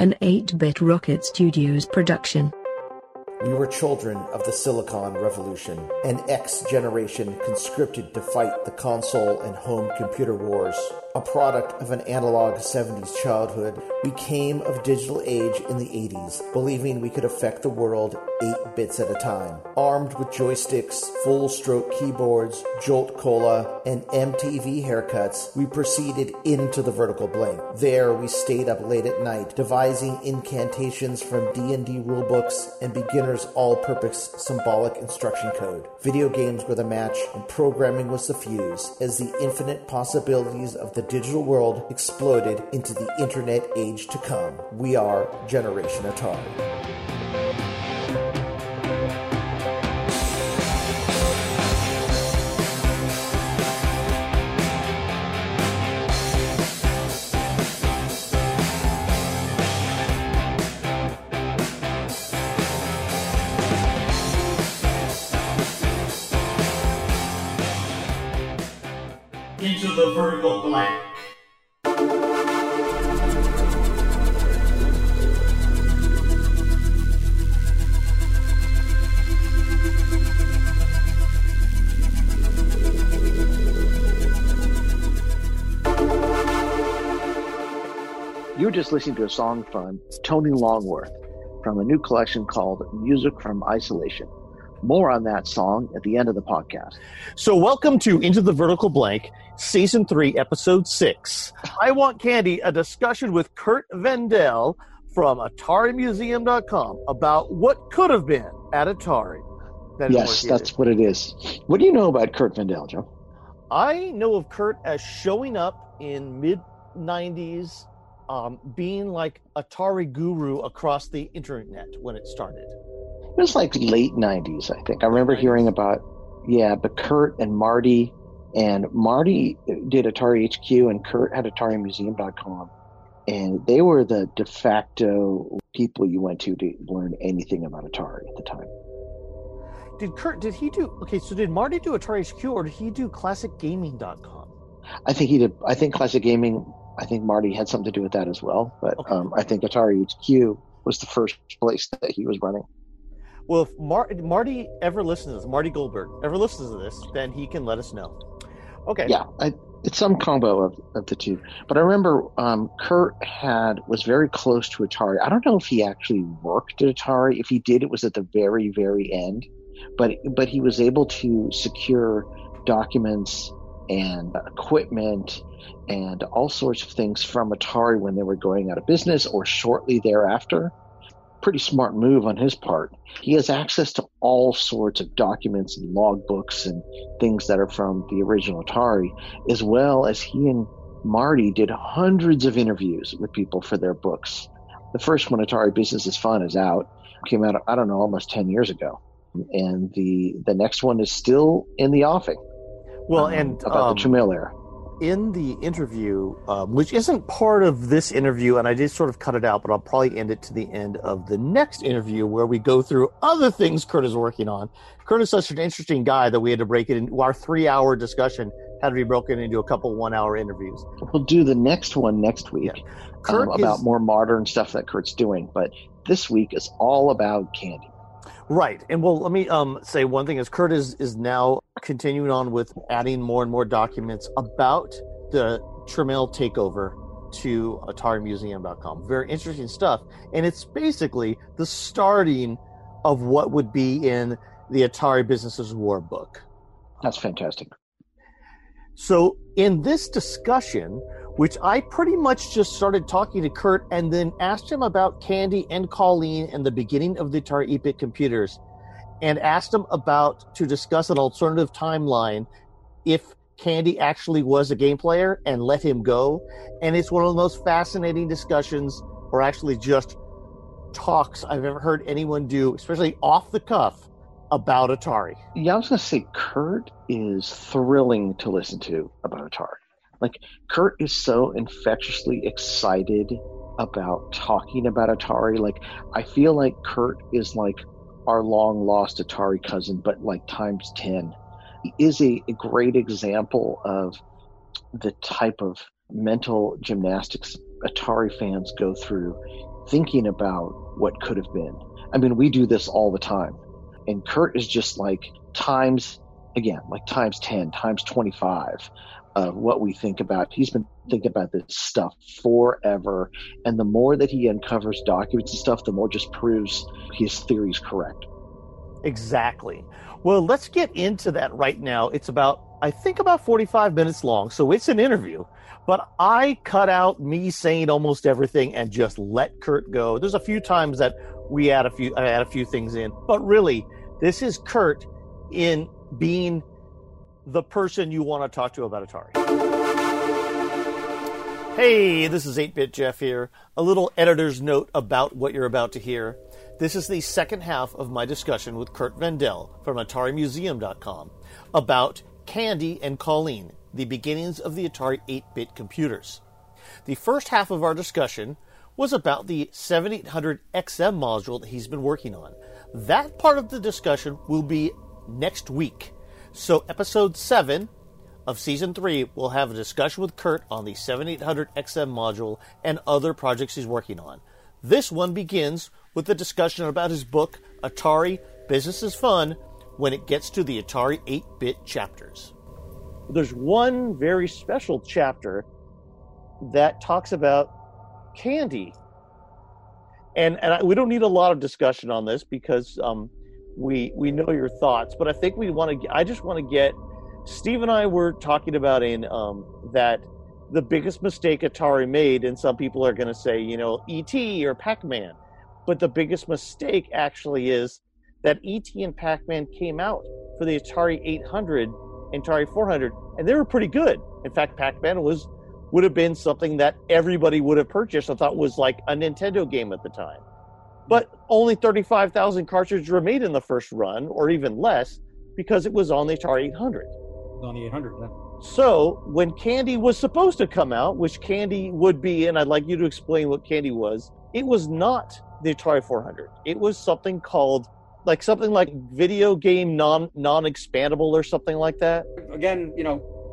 an 8-bit Rocket Studios production. We were children of the Silicon Revolution, an X generation conscripted to fight the console and home computer wars. A product of an analog 70s childhood, we came of digital age in the 80s, believing we could affect the world 8 bits at a time. Armed with joysticks, full-stroke keyboards, Jolt Cola, and MTV haircuts, we proceeded into the vertical blank. There, we stayed up late at night, devising incantations from D&D rulebooks and beginner all-purpose symbolic instruction code. Video games were the match, and programming was the fuse, as the infinite possibilities of the digital world exploded into the internet age to come. We are Generation Atari. You're just listening to a song from Tony Longworth from a new collection called Music from Isolation. More on that song at the end of the podcast. So welcome to Into the Vertical Blank, Season 3, Episode 6. I Want Candy, a discussion with Kurt Vendel from AtariMuseum.com about what could have been at Atari. Yes, that's what it is. What do you know about Kurt Vendel, Joe? I know of Kurt as showing up in mid-90s, being like Atari guru across the internet when it started. It was like late 90s, I think. I remember hearing about, but Kurt and Marty. And Marty did Atari HQ, and Kurt had AtariMuseum.com. And they were the de facto people you went to learn anything about Atari at the time. Did Marty do Atari HQ, or did he do ClassicGaming.com? I think he did. I think Classic Gaming, I think Marty had something to do with that as well. But okay. I think Atari HQ was the first place that he was running. Well, if Marty ever listens to this, Marty Goldberg ever listens to this, then he can let us know. Okay. Yeah, it's some combo of the two. But I remember Kurt was very close to Atari. I don't know if he actually worked at Atari. If he did, it was at the very, very end. But he was able to secure documents and equipment and all sorts of things from Atari when they were going out of business or shortly thereafter. Pretty smart move on his part. He has access to all sorts of documents and logbooks and things that are from the original Atari, as well as he and Marty did hundreds of interviews with people for their books. The first one, Atari Business is Fun, is out. Came out, I don't know, almost 10 years ago. And the next one is still in the offing. Well, and about the Tramiel era. In the interview, which isn't part of this interview, and I did sort of cut it out, but I'll probably end it to the end of the next interview where we go through other things Kurt is working on. Kurt is such an interesting guy that we had to break it in. Our 3-hour discussion had to be broken into a couple 1-hour interviews. We'll do the next one next week about more modern stuff that Kurt's doing, but this week is all about candy. Right. And well, let me say one thing is Kurt is now continuing on with adding more and more documents about the Tramiel takeover to AtariMuseum.com. Very interesting stuff. And it's basically the starting of what would be in the Atari Businesses War book. That's fantastic. So in this discussion, which I pretty much just started talking to Kurt and then asked him about Candy and Colleen and the beginning of the Atari 8-bit computers, and asked him to discuss an alternative timeline if Candy actually was a game player, and let him go. And it's one of the most fascinating discussions, or actually just talks, I've ever heard anyone do, especially off the cuff, about Atari. Yeah, I was going to say, Kurt is thrilling to listen to about Atari. Like, Kurt is so infectiously excited about talking about Atari. Like, I feel like Kurt is like our long-lost Atari cousin, but like times 10. He is a great example of the type of mental gymnastics Atari fans go through thinking about what could have been. I mean, we do this all the time. And Kurt is just like times 10, times 25 of what we think about. He's been thinking about this stuff forever. And the more that he uncovers documents and stuff, the more just proves his theory's correct. Exactly. Well, let's get into that right now. It's about, I think, about 45 minutes long, so it's an interview. But I cut out me saying almost everything and just let Kurt go. There's a few times that we add a few things in, but really, this is Kurt in being the person you want to talk to about Atari. Hey, this is 8-Bit Jeff here. A little editor's note about what you're about to hear. This is the second half of my discussion with Kurt Vendel from AtariMuseum.com about Candy and Colleen, the beginnings of the Atari 8-bit computers. The first half of our discussion was about the 7800 XM module that he's been working on. That part of the discussion will be next week. So episode 7 of season 3 will have a discussion with Kurt on the 7800 XM module and other projects he's working on. This one begins with a discussion about his book, Atari Business is Fun, when it gets to the Atari 8-bit chapters. There's one very special chapter that talks about Candy. And we don't need a lot of discussion on this because we know your thoughts, but I think I just want to get, Steve and I were talking about in that the biggest mistake Atari made, and some people are going to say, E.T. or Pac-Man. But the biggest mistake actually is that E.T. and Pac-Man came out for the Atari 800 and Atari 400, and they were pretty good. In fact, Pac-Man would have been something that everybody would have purchased. I thought was like a Nintendo game at the time. But only 35,000 cartridges were made in the first run, or even less, because it was on the Atari 800. It was on the 800, yeah. So when Candy was supposed to come out, which Candy would be, and I'd like you to explain what Candy was, it was not the Atari 400. It was something called, like video game non-expandable or something like that. Again,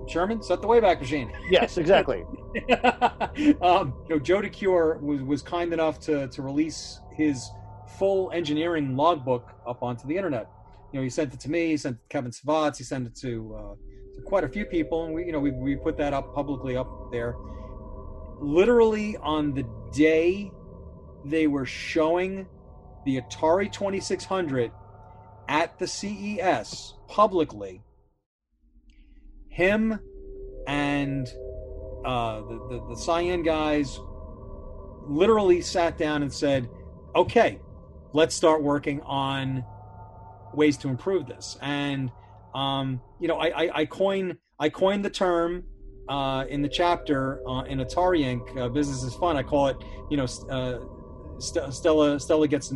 Sherman, set the Wayback Machine. Yes, exactly. Joe Decuir was kind enough to release his full engineering logbook up onto the internet. He sent it to me, he sent it to Kevin Savatz, he sent it to quite a few people, and we put that up publicly up there. Literally on the day they were showing the Atari 2600 at the CES publicly, him and the Cyan guys literally sat down and said, okay, let's start working on ways to improve this. And, I coined the term in the chapter in Atari Inc., Business is Fun. I call it, Stella gets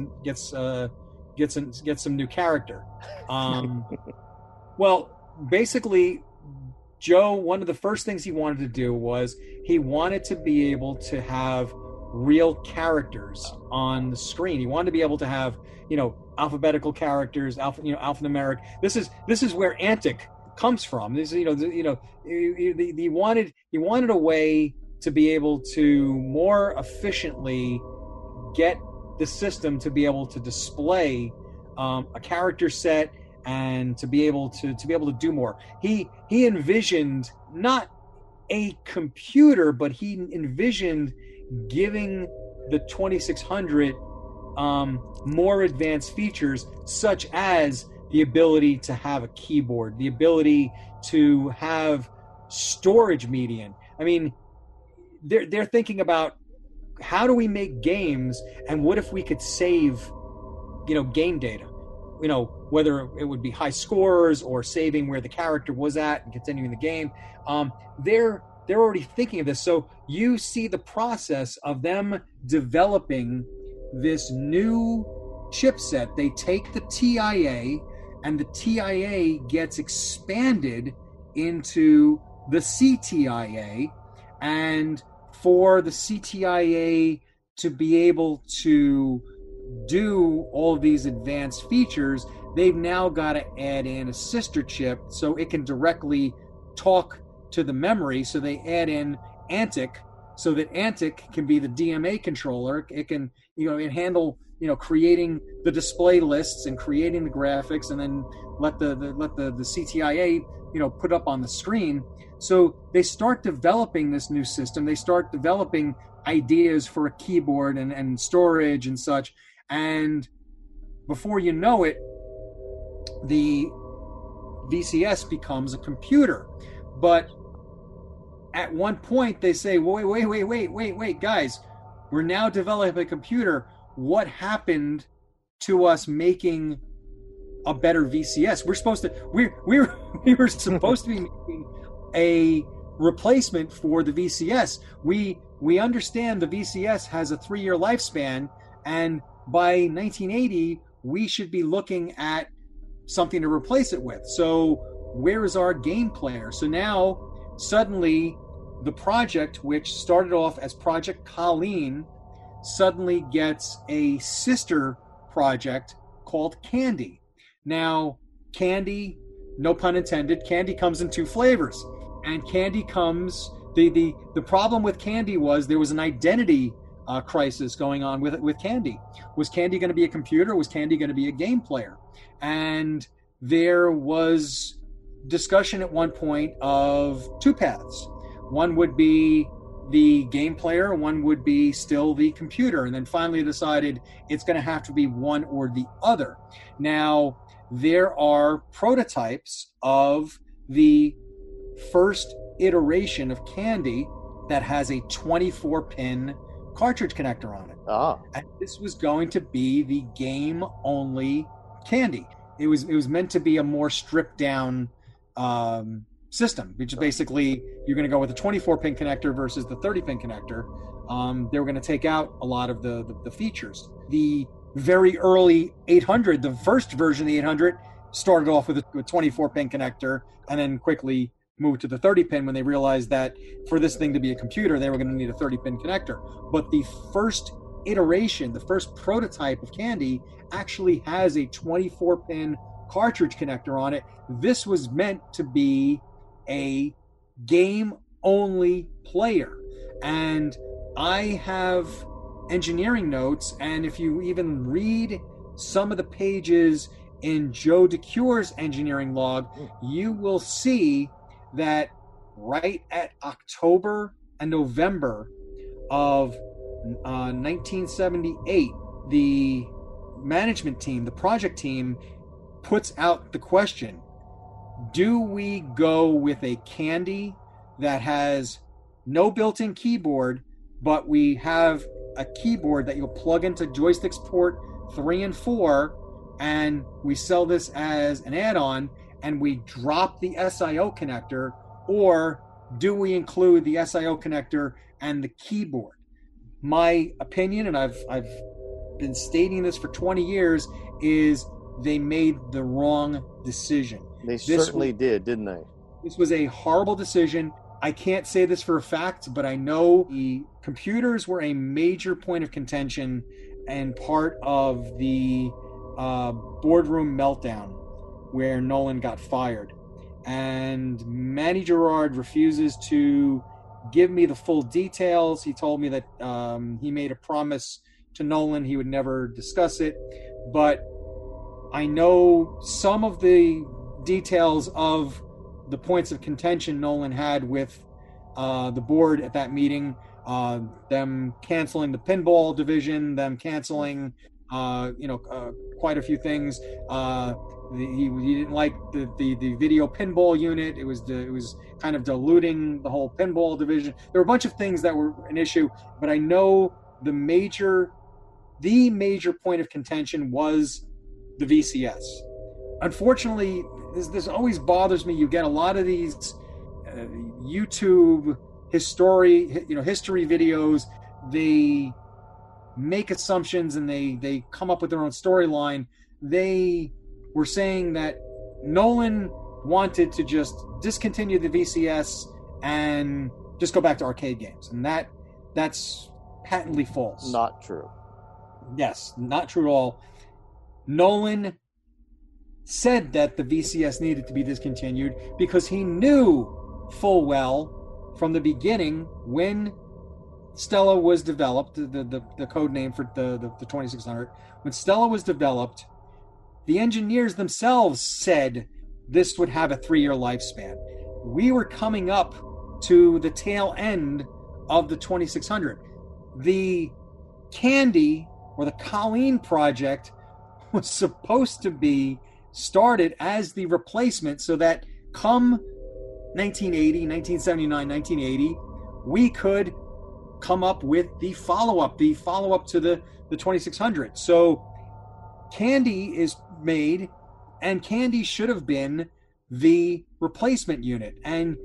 some new character. Well, basically, Joe, one of the first things he wanted to do was he wanted to be able to have real characters on the screen. He wanted to be able to have, alphabetical characters, alphanumeric. This is where Antic comes from. This, he wanted a way to be able to more efficiently get the system to be able to display a character set and to be able to do more. He envisioned not a computer, but he envisioned giving the 2600 more advanced features, such as the ability to have a keyboard, the ability to have storage median. I mean, they're thinking about, how do we make games, and what if we could save, game data? Whether it would be high scores or saving where the character was at and continuing the game. They're already thinking of this. So you see the process of them developing this new chipset. They take the TIA, and the TIA gets expanded into the CTIA, and for the CTIA to be able to do all these advanced features, they've now got to add in a sister chip so it can directly talk to the memory. So they add in Antic, so that Antic can be the DMA controller. It can, it handle, creating the display lists and creating the graphics, and then let the CTIA, put up on the screen. So they start developing this new system. They start developing ideas for a keyboard and storage and such. And before you know it, the VCS becomes a computer. But at one point they say, wait, guys, we're now developing a computer. What happened to us making a better VCS? We were supposed to be making a replacement for the VCS. We understand the VCS has a 3-year lifespan, and by 1980 we should be looking at something to replace it with. So where is our game player? So now suddenly the project, which started off as Project Colleen, suddenly gets a sister project called Candy. Now, Candy, no pun intended, Candy comes in two flavors. And Candy comes, the problem with Candy was there was an identity crisis going on with Candy. Was Candy going to be a computer? Was Candy going to be a game player? And there was discussion at one point of two paths. One would be the game player, one would be still the computer, and then finally decided it's going to have to be one or the other. Now, there are prototypes of the first iteration of Candy that has a 24-pin cartridge connector on it. And this was going to be the game-only Candy. It was meant to be a more stripped-down system, which is basically you're going to go with a 24-pin connector versus the 30-pin connector. They were going to take out a lot of the features. The very early 800, the first version of the 800, started off with a 24-pin connector and then quickly moved to the 30-pin when they realized that for this thing to be a computer, they were going to need a 30-pin connector. But the first iteration, the first prototype of Candy, actually has a 24-pin cartridge connector on it. This was meant to be a game-only player. And I have engineering notes, and if you even read some of the pages in Joe Decuir's engineering log, you will see that right at October and November of 1978, the management team, the project team, puts out the question, do we go with a Candy that has no built-in keyboard, but we have a keyboard that you'll plug into joysticks port 3 and 4, and we sell this as an add-on, and we drop the SIO connector, or do we include the SIO connector and the keyboard? My opinion, and I've been stating this for 20 years, is they made the wrong decision. They certainly did, didn't they? This was a horrible decision. I can't say this for a fact, but I know the computers were a major point of contention and part of the boardroom meltdown where Nolan got fired. And Manny Gerard refuses to give me the full details. He told me that he made a promise to Nolan he would never discuss it, but I know some of the details of the points of contention Nolan had with the board at that meeting, them canceling the pinball division, them canceling quite a few things. He didn't like the video pinball unit. It was kind of diluting the whole pinball division. There were a bunch of things that were an issue, but I know the major point of contention was the VCS. Unfortunately, this always bothers me. You get a lot of these YouTube history videos. They make assumptions and they come up with their own storyline. They were saying that Nolan wanted to just discontinue the VCS and just go back to arcade games, and that's patently false. Not true. Yes, not true at all. Nolan said that the VCS needed to be discontinued because he knew full well from the beginning when Stella was developed, the code name for the 2600, when Stella was developed, the engineers themselves said this would have a 3-year lifespan. We were coming up to the tail end of the 2600. The Candy, or the Colleen project, was supposed to be started as the replacement so that come 1980, 1979, 1980, we could come up with the follow-up to the 2600. So Candy is made, and Candy should have been the replacement unit. And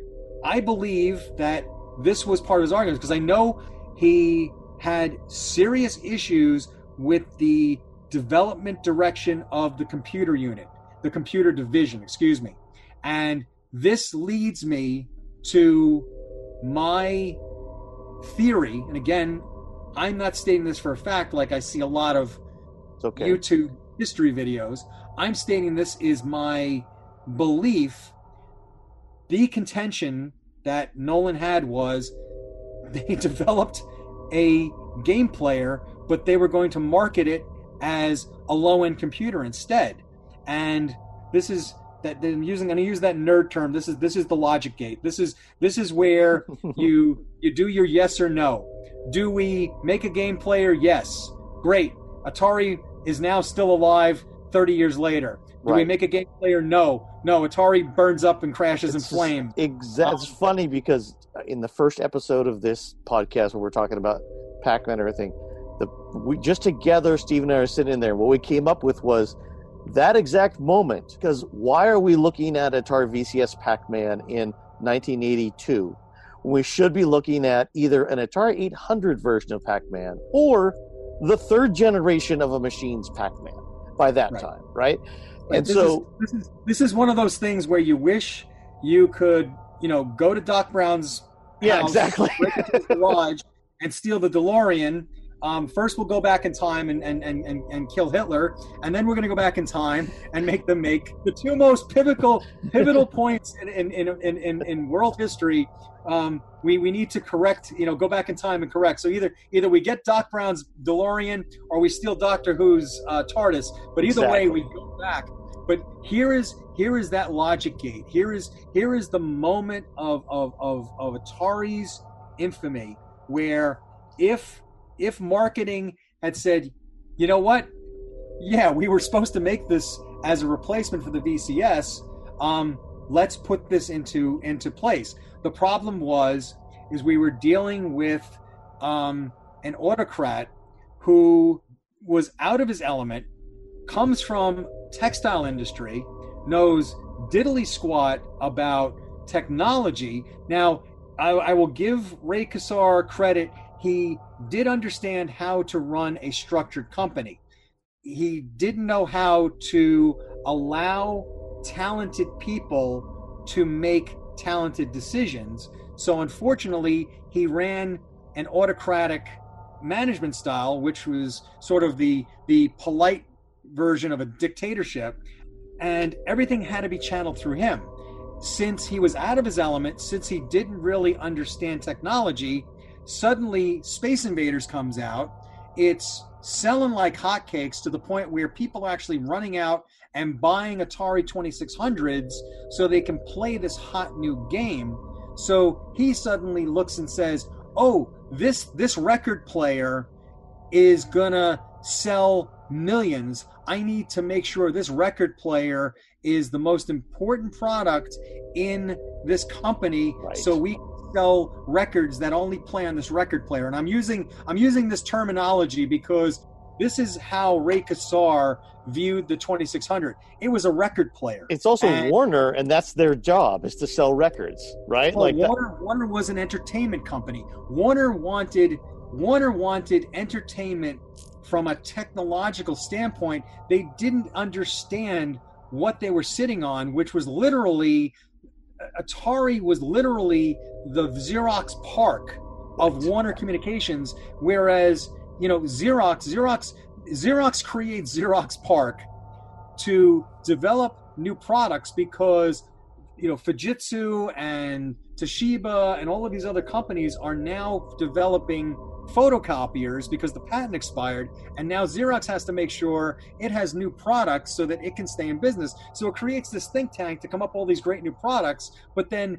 I believe that this was part of his argument, because I know he had serious issues with the development direction of the computer unit, the computer division, excuse me. And this leads me to my theory, and again, I'm not stating this for a fact like I see a lot of YouTube history videos. I'm stating this is my belief. The contention that Nolan had was they developed a game player, but they were going to market it as a low-end computer instead. And this is that I'm going to use that nerd term. This is the logic gate. This is where you do your yes or no. Do we make a game player? Yes. Great. Atari is now still alive 30 years later. Do we make a game player? No. Atari burns up and crashes in flames. It's funny because in the first episode of this podcast, where we're talking about Pac-Man and everything, Steve and I are sitting in there. What we came up with was that exact moment. Because why are we looking at Atari VCS Pac-Man in 1982? We should be looking at either an Atari 800 version of Pac-Man or the third generation of a machine's Pac-Man by that time, right? And this is one of those things where you wish you could, go to Doc Brown's house, break into his garage, and steal the DeLorean. First, we'll go back in time and kill Hitler, and then we're going to go back in time and make them make the two most pivotal points in world history. We need to correct, go back in time and correct. So either we get Doc Brown's DeLorean or we steal Doctor Who's TARDIS. But either way, we go back. But here is that logic gate. Here is the moment of Atari's infamy, where if marketing had said, you know what, yeah, we were supposed to make this as a replacement for the VCS. Let's put this into place. The problem is we were dealing with an autocrat who was out of his element, comes from textile industry, knows diddly squat about technology. Now, I will give Ray Kassar credit. He did understand how to run a structured company. He didn't know how to allow talented people to make talented decisions. So unfortunately, he ran an autocratic management style, which was sort of the polite version of a dictatorship, and everything had to be channeled through him. Since he was out of his element, since he didn't really understand technology, suddenly Space Invaders comes out. It's selling like hotcakes to the point where people are actually running out and buying Atari 2600s so they can play this hot new game. So he suddenly looks and says, oh, this record player is gonna sell millions. I need to make sure this record player is the most important product in this company, so we sell records that only play on this record player. And I'm using this terminology because this is how Ray Kassar viewed the 2600. It was a record player. It's also Warner, and that's their job, is to sell records, right? Well, like Warner was an entertainment company. Warner wanted entertainment from a technological standpoint. They didn't understand what they were sitting on, which was literally Atari was literally the Xerox PARC of Warner Communications, whereas Xerox creates Xerox PARC to develop new products because Fujitsu and Toshiba and all of these other companies are now developing photocopiers because the patent expired, and now Xerox has to make sure it has new products so that it can stay in business. So it creates this think tank to come up with all these great new products, but then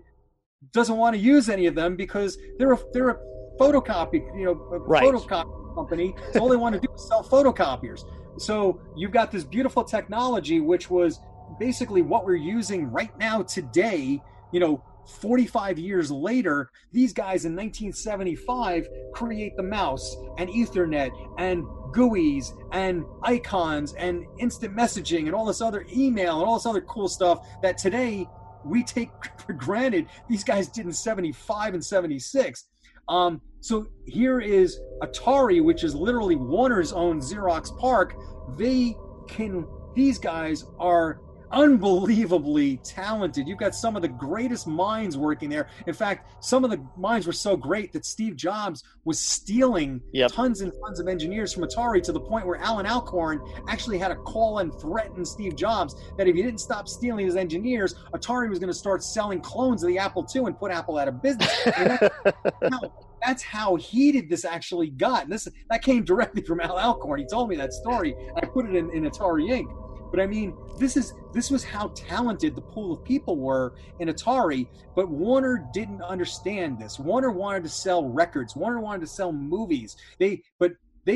doesn't want to use any of them because they're a photocopy, right, photocopy company. So all they want to do is sell photocopiers. So you've got this beautiful technology, which was basically what we're using right now today, 45 years later. These guys in 1975 create the mouse and Ethernet and GUIs and icons and instant messaging and all this other email and all this other cool stuff that today we take for granted. These guys did in 75 and 76. So here is Atari, which is literally Warner's own Xerox PARC. These guys are unbelievably talented. You've got some of the greatest minds working there. In fact, some of the minds were so great that Steve Jobs was stealing tons and tons of engineers from Atari, to the point where Alan Alcorn actually had to call and threaten Steve Jobs that if he didn't stop stealing his engineers, Atari was going to start selling clones of the Apple II and put Apple out of business. That's how heated this actually got. And that came directly from Al Alcorn. He told me that story. I put it in Atari Inc. But I mean, this was how talented the pool of people were in Atari. But Warner didn't understand this. Warner wanted to sell records. Warner wanted to sell movies. They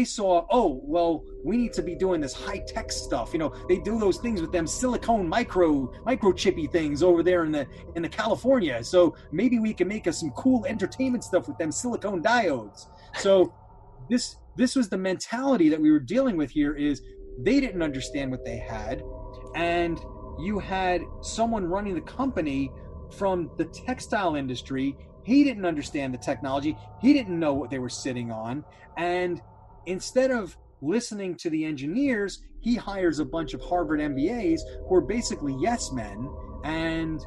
saw, we need to be doing this high-tech stuff. They do those things with them silicone microchippy things over there in the California. So maybe we can make us some cool entertainment stuff with them silicone diodes. So this was the mentality that we were dealing with here. Is they didn't understand what they had, and you had someone running the company from the textile industry. He didn't understand the technology. He didn't know what they were sitting on, and instead of listening to the engineers, he hires a bunch of Harvard MBAs who are basically yes men, and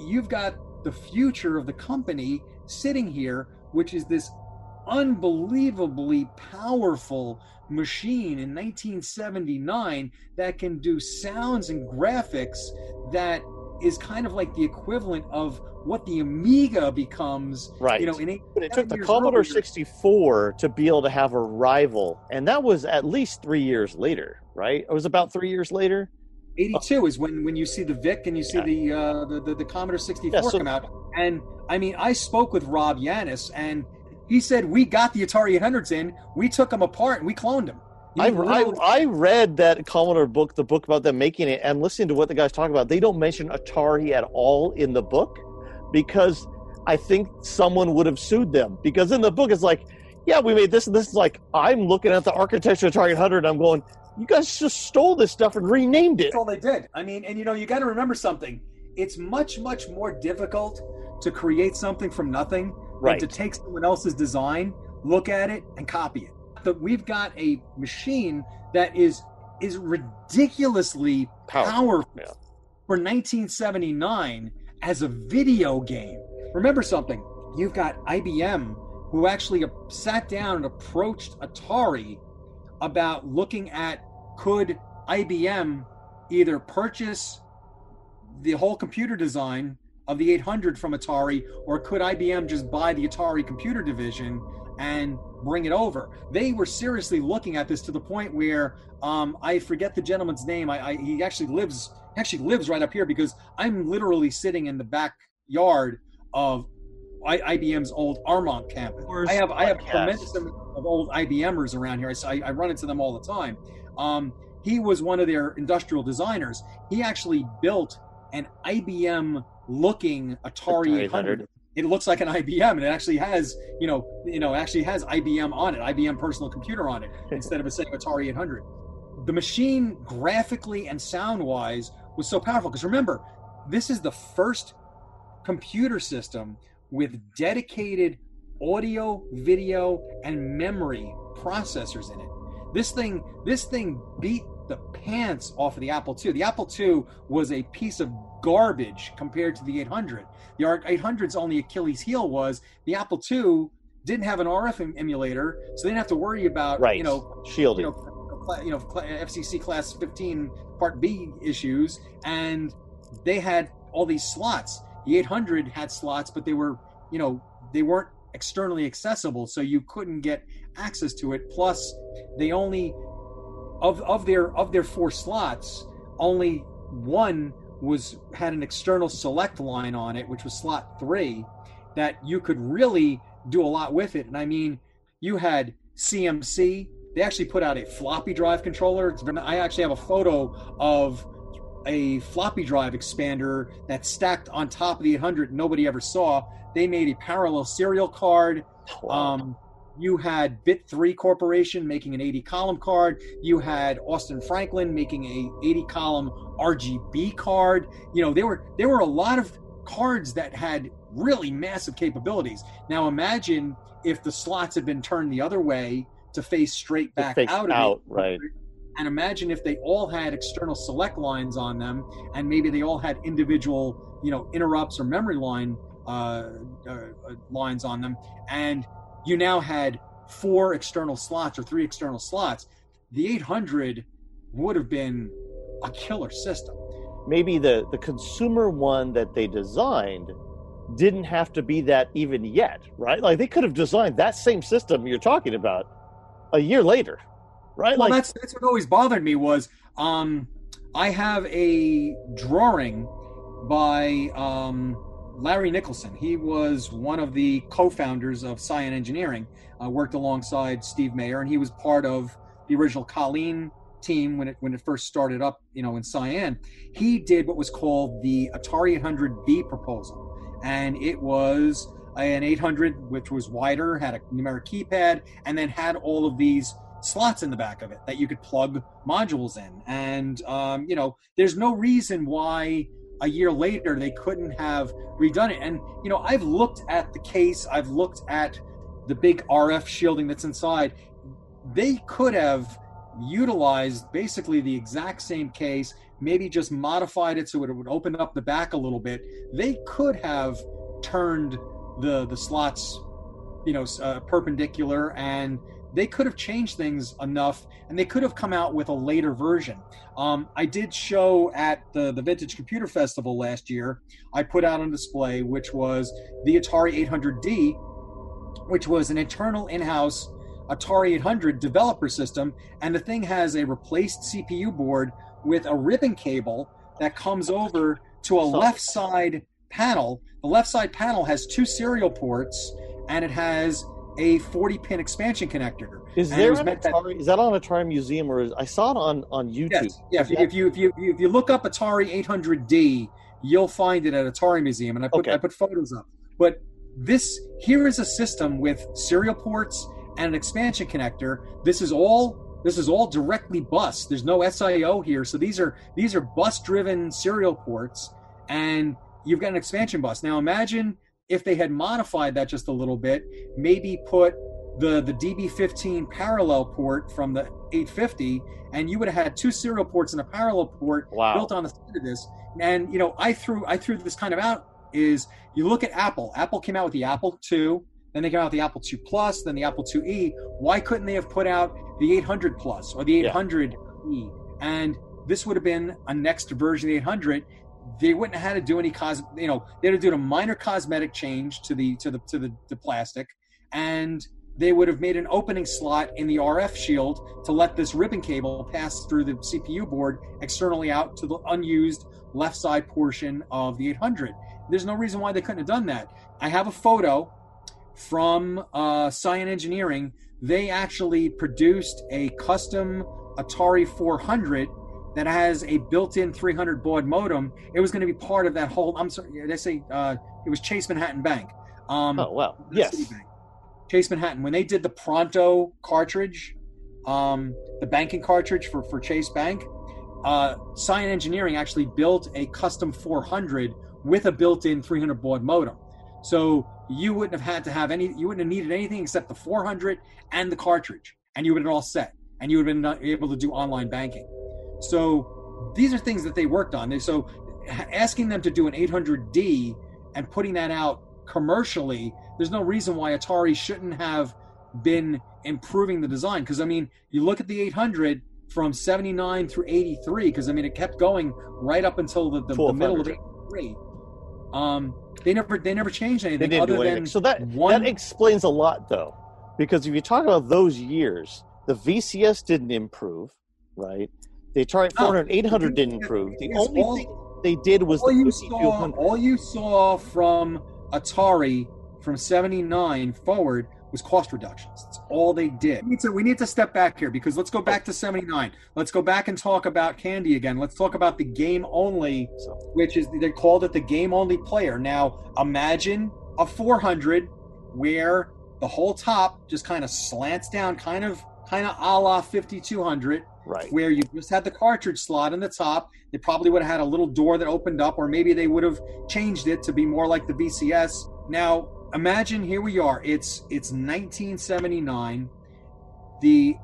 you've got the future of the company sitting here, which is this unbelievably powerful machine in 1979 that can do sounds and graphics that is kind of like the equivalent of what the Amiga becomes. Right. But it took the Commodore 64 to be able to have a rival, and that was at least 3 years later, right? It was about 3 years later. 82 is when you see the VIC and you see the Commodore 64 come out. And I mean, I spoke with Rob Yannis, and he said, we got the Atari 800s in, we took them apart, and we cloned them. I read that Commodore book, the book about them making it, and listening to what the guys talk about. They don't mention Atari at all in the book, because I think someone would have sued them. Because in the book, it's like, yeah, we made this, and this is like, I'm looking at the architecture of Atari 800, and I'm going, you guys just stole this stuff and renamed it. That's all they did. I mean, and you got to remember something. It's much, much more difficult to create something from nothing than to take someone else's design, look at it, and copy it. That we've got a machine that is ridiculously powerful for 1979 as a video game. Remember something, you've got IBM, who actually sat down and approached Atari about looking at, could IBM either purchase the whole computer design of the 800 from Atari, or could IBM just buy the Atari computer division and bring it over? They were seriously looking at this, to the point where I forget the gentleman's name. He actually lives right up here, because I'm literally sitting in the backyard of IBM's old Armonk campus. I have a tremendous amount of old IBMers around here. I run into them all the time. He was one of their industrial designers. He actually built an IBM-looking Atari 800. It looks like an IBM, and it actually has, IBM on it, IBM personal computer on it, instead of a saying Atari 800. The machine, graphically and sound-wise, was so powerful, because remember, this is the first computer system with dedicated audio, video, and memory processors in it. This thing beat the pants off of the Apple II. The Apple II was a piece of garbage compared to the 800. The 800's only Achilles heel was the Apple II didn't have an RF emulator, so they didn't have to worry about shielding, FCC class 15 part B issues, and they had all these slots. The 800 had slots, but they were, you know, they weren't externally accessible, so you couldn't get access to it. Plus, they only of their four slots, only one had an external select line on it, which was slot 3, that you could really do a lot with it. And I mean, you had CMC. They actually put out a floppy drive controller. I actually have a photo of a floppy drive expander that's stacked on top of the 800 nobody ever saw. They made a parallel serial card. You had Bit3 Corporation making an 80-column card. You had Austin Franklin making a 80-column RGB card. You know, there were a lot of cards that had really massive capabilities. Now imagine if the slots had been turned the other way to face straight back out of it. Right. And imagine if they all had external select lines on them, and maybe they all had individual, you know, interrupts or memory line lines on them, and you now had 4 external slots or 3 external slots. The 800 would have been a killer system. Maybe the consumer one that they designed didn't have to be that even yet, right? Like, they could have designed that same system you're talking about a year later, right? Well, like, that's what always bothered me was I have a drawing by Larry Nicholson. He was one of the co-founders of Cyan Engineering, worked alongside Steve Mayer, and he was part of the original Colleen team when it first started up, you know, in Cyan. He did what was called the Atari 800B proposal, and it was an 800 which was wider, had a numeric keypad, and then had all of these slots in the back of it that you could plug modules in. And you know, there's no reason why a year later they couldn't have redone it. And you know, I've looked at the case, I've looked at the big RF shielding that's inside. They could have utilized basically the exact same case, maybe just modified it so it would open up the back a little bit. They could have turned the slots, you know, perpendicular, and they could have changed things enough, and they could have come out with a later version. I did show at the Vintage Computer Festival last year, I put out on display, which was the Atari 800D, which was an internal in-house Atari 800 developer system, and the thing has a replaced CPU board with a ribbon cable that comes over to a left side panel. The left side panel has 2 serial ports, and it has a 40-pin expansion connector. Is that on Atari Museum, or I saw it on YouTube? Yes, yeah. If you look up Atari 800D, you'll find it at Atari Museum, and I put photos up. But here is a system with serial ports and an expansion connector. This is all directly bus. There's no SIO here, so these are bus-driven serial ports, and you've got an expansion bus. Now imagine if they had modified that just a little bit, maybe put the DB15 parallel port from the 850, and you would have had 2 serial ports and a parallel port built on the side of this. And you know, I threw this kind of out is, you look at Apple. Apple came out with the Apple II, then they came out with the Apple II Plus, then the Apple IIe. Why couldn't they have put out the 800 Plus or the 800e? And this would have been a next version of the 800. They wouldn't have had to do any they had to do a minor cosmetic change to the plastic, and they would have made an opening slot in the RF shield to let this ribbon cable pass through the CPU board externally out to the unused left side portion of the 800. There's no reason why they couldn't have done that. I have a photo from Cyan Engineering. They actually produced a custom Atari 400 that has a built-in 300 baud modem. It was going to be part of that whole, I'm sorry, did I say, it was Chase Manhattan Bank. Yes. Chase Manhattan. When they did the Pronto cartridge, the banking cartridge for Chase Bank, Cyan Engineering actually built a custom 400 with a built-in 300 baud modem. So you wouldn't have had to have you wouldn't have needed anything except the 400 and the cartridge, and you would have been all set, and you would have been able to do online banking. So these are things that they worked on. So asking them to do an 800D and putting that out commercially, there's no reason why Atari shouldn't have been improving the design. Because, I mean, you look at the 800 from 79 through 83, because, I mean, it kept going right up until the middle of 83. They never changed anything. They didn't other do anything. Than so that explains a lot, though, because if you talk about those years, the VCS didn't improve, right? The Atari 400, 800 didn't improve. The only thing they did was the 5200. All you saw from Atari from 79 forward was cost reductions. That's all they did. We need to step back here, because let's go back to 79. Let's go back and talk about Candy again. Let's talk about the game only, which is, they called it the game only player. Now, imagine a 400 where the whole top just kind of slants down, kind of a la 5200, right, where you just had the cartridge slot in the top. They probably would have had a little door that opened up, or maybe they would have changed it to be more like the VCS. Now, imagine, here we are. It's 1979. The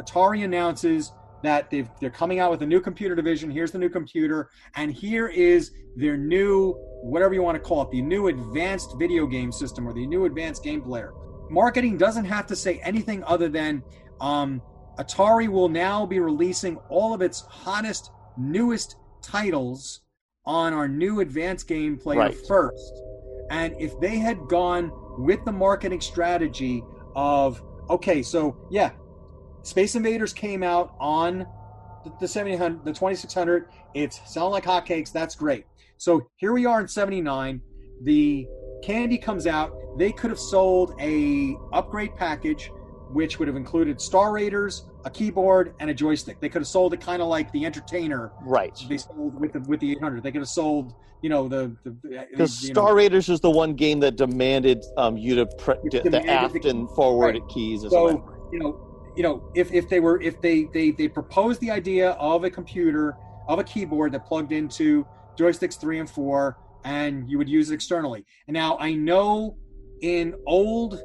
Atari announces that they're coming out with a new computer division. Here's the new computer, and here is their new, whatever you want to call it, the new advanced video game system, or the new advanced game player. Marketing doesn't have to say anything other than Atari will now be releasing all of its hottest, newest titles on our new advanced game player first. And if they had gone with the marketing strategy of, okay, so yeah, Space Invaders came out on the 700, the 2600. It's selling like hotcakes. That's great. So here we are in 79. The Candy comes out. They could have sold a upgrade package, which would have included Star Raiders, a keyboard, and a joystick. They could have sold it kind of like the Entertainer, right? They sold with the 800. They could have sold, you know, because Star Raiders is the one game that demanded you to the aft and forward keys. As so well. you know, if they proposed the idea of a computer, of a keyboard that plugged into joysticks 3 and 4, and you would use it externally. And now I know in old,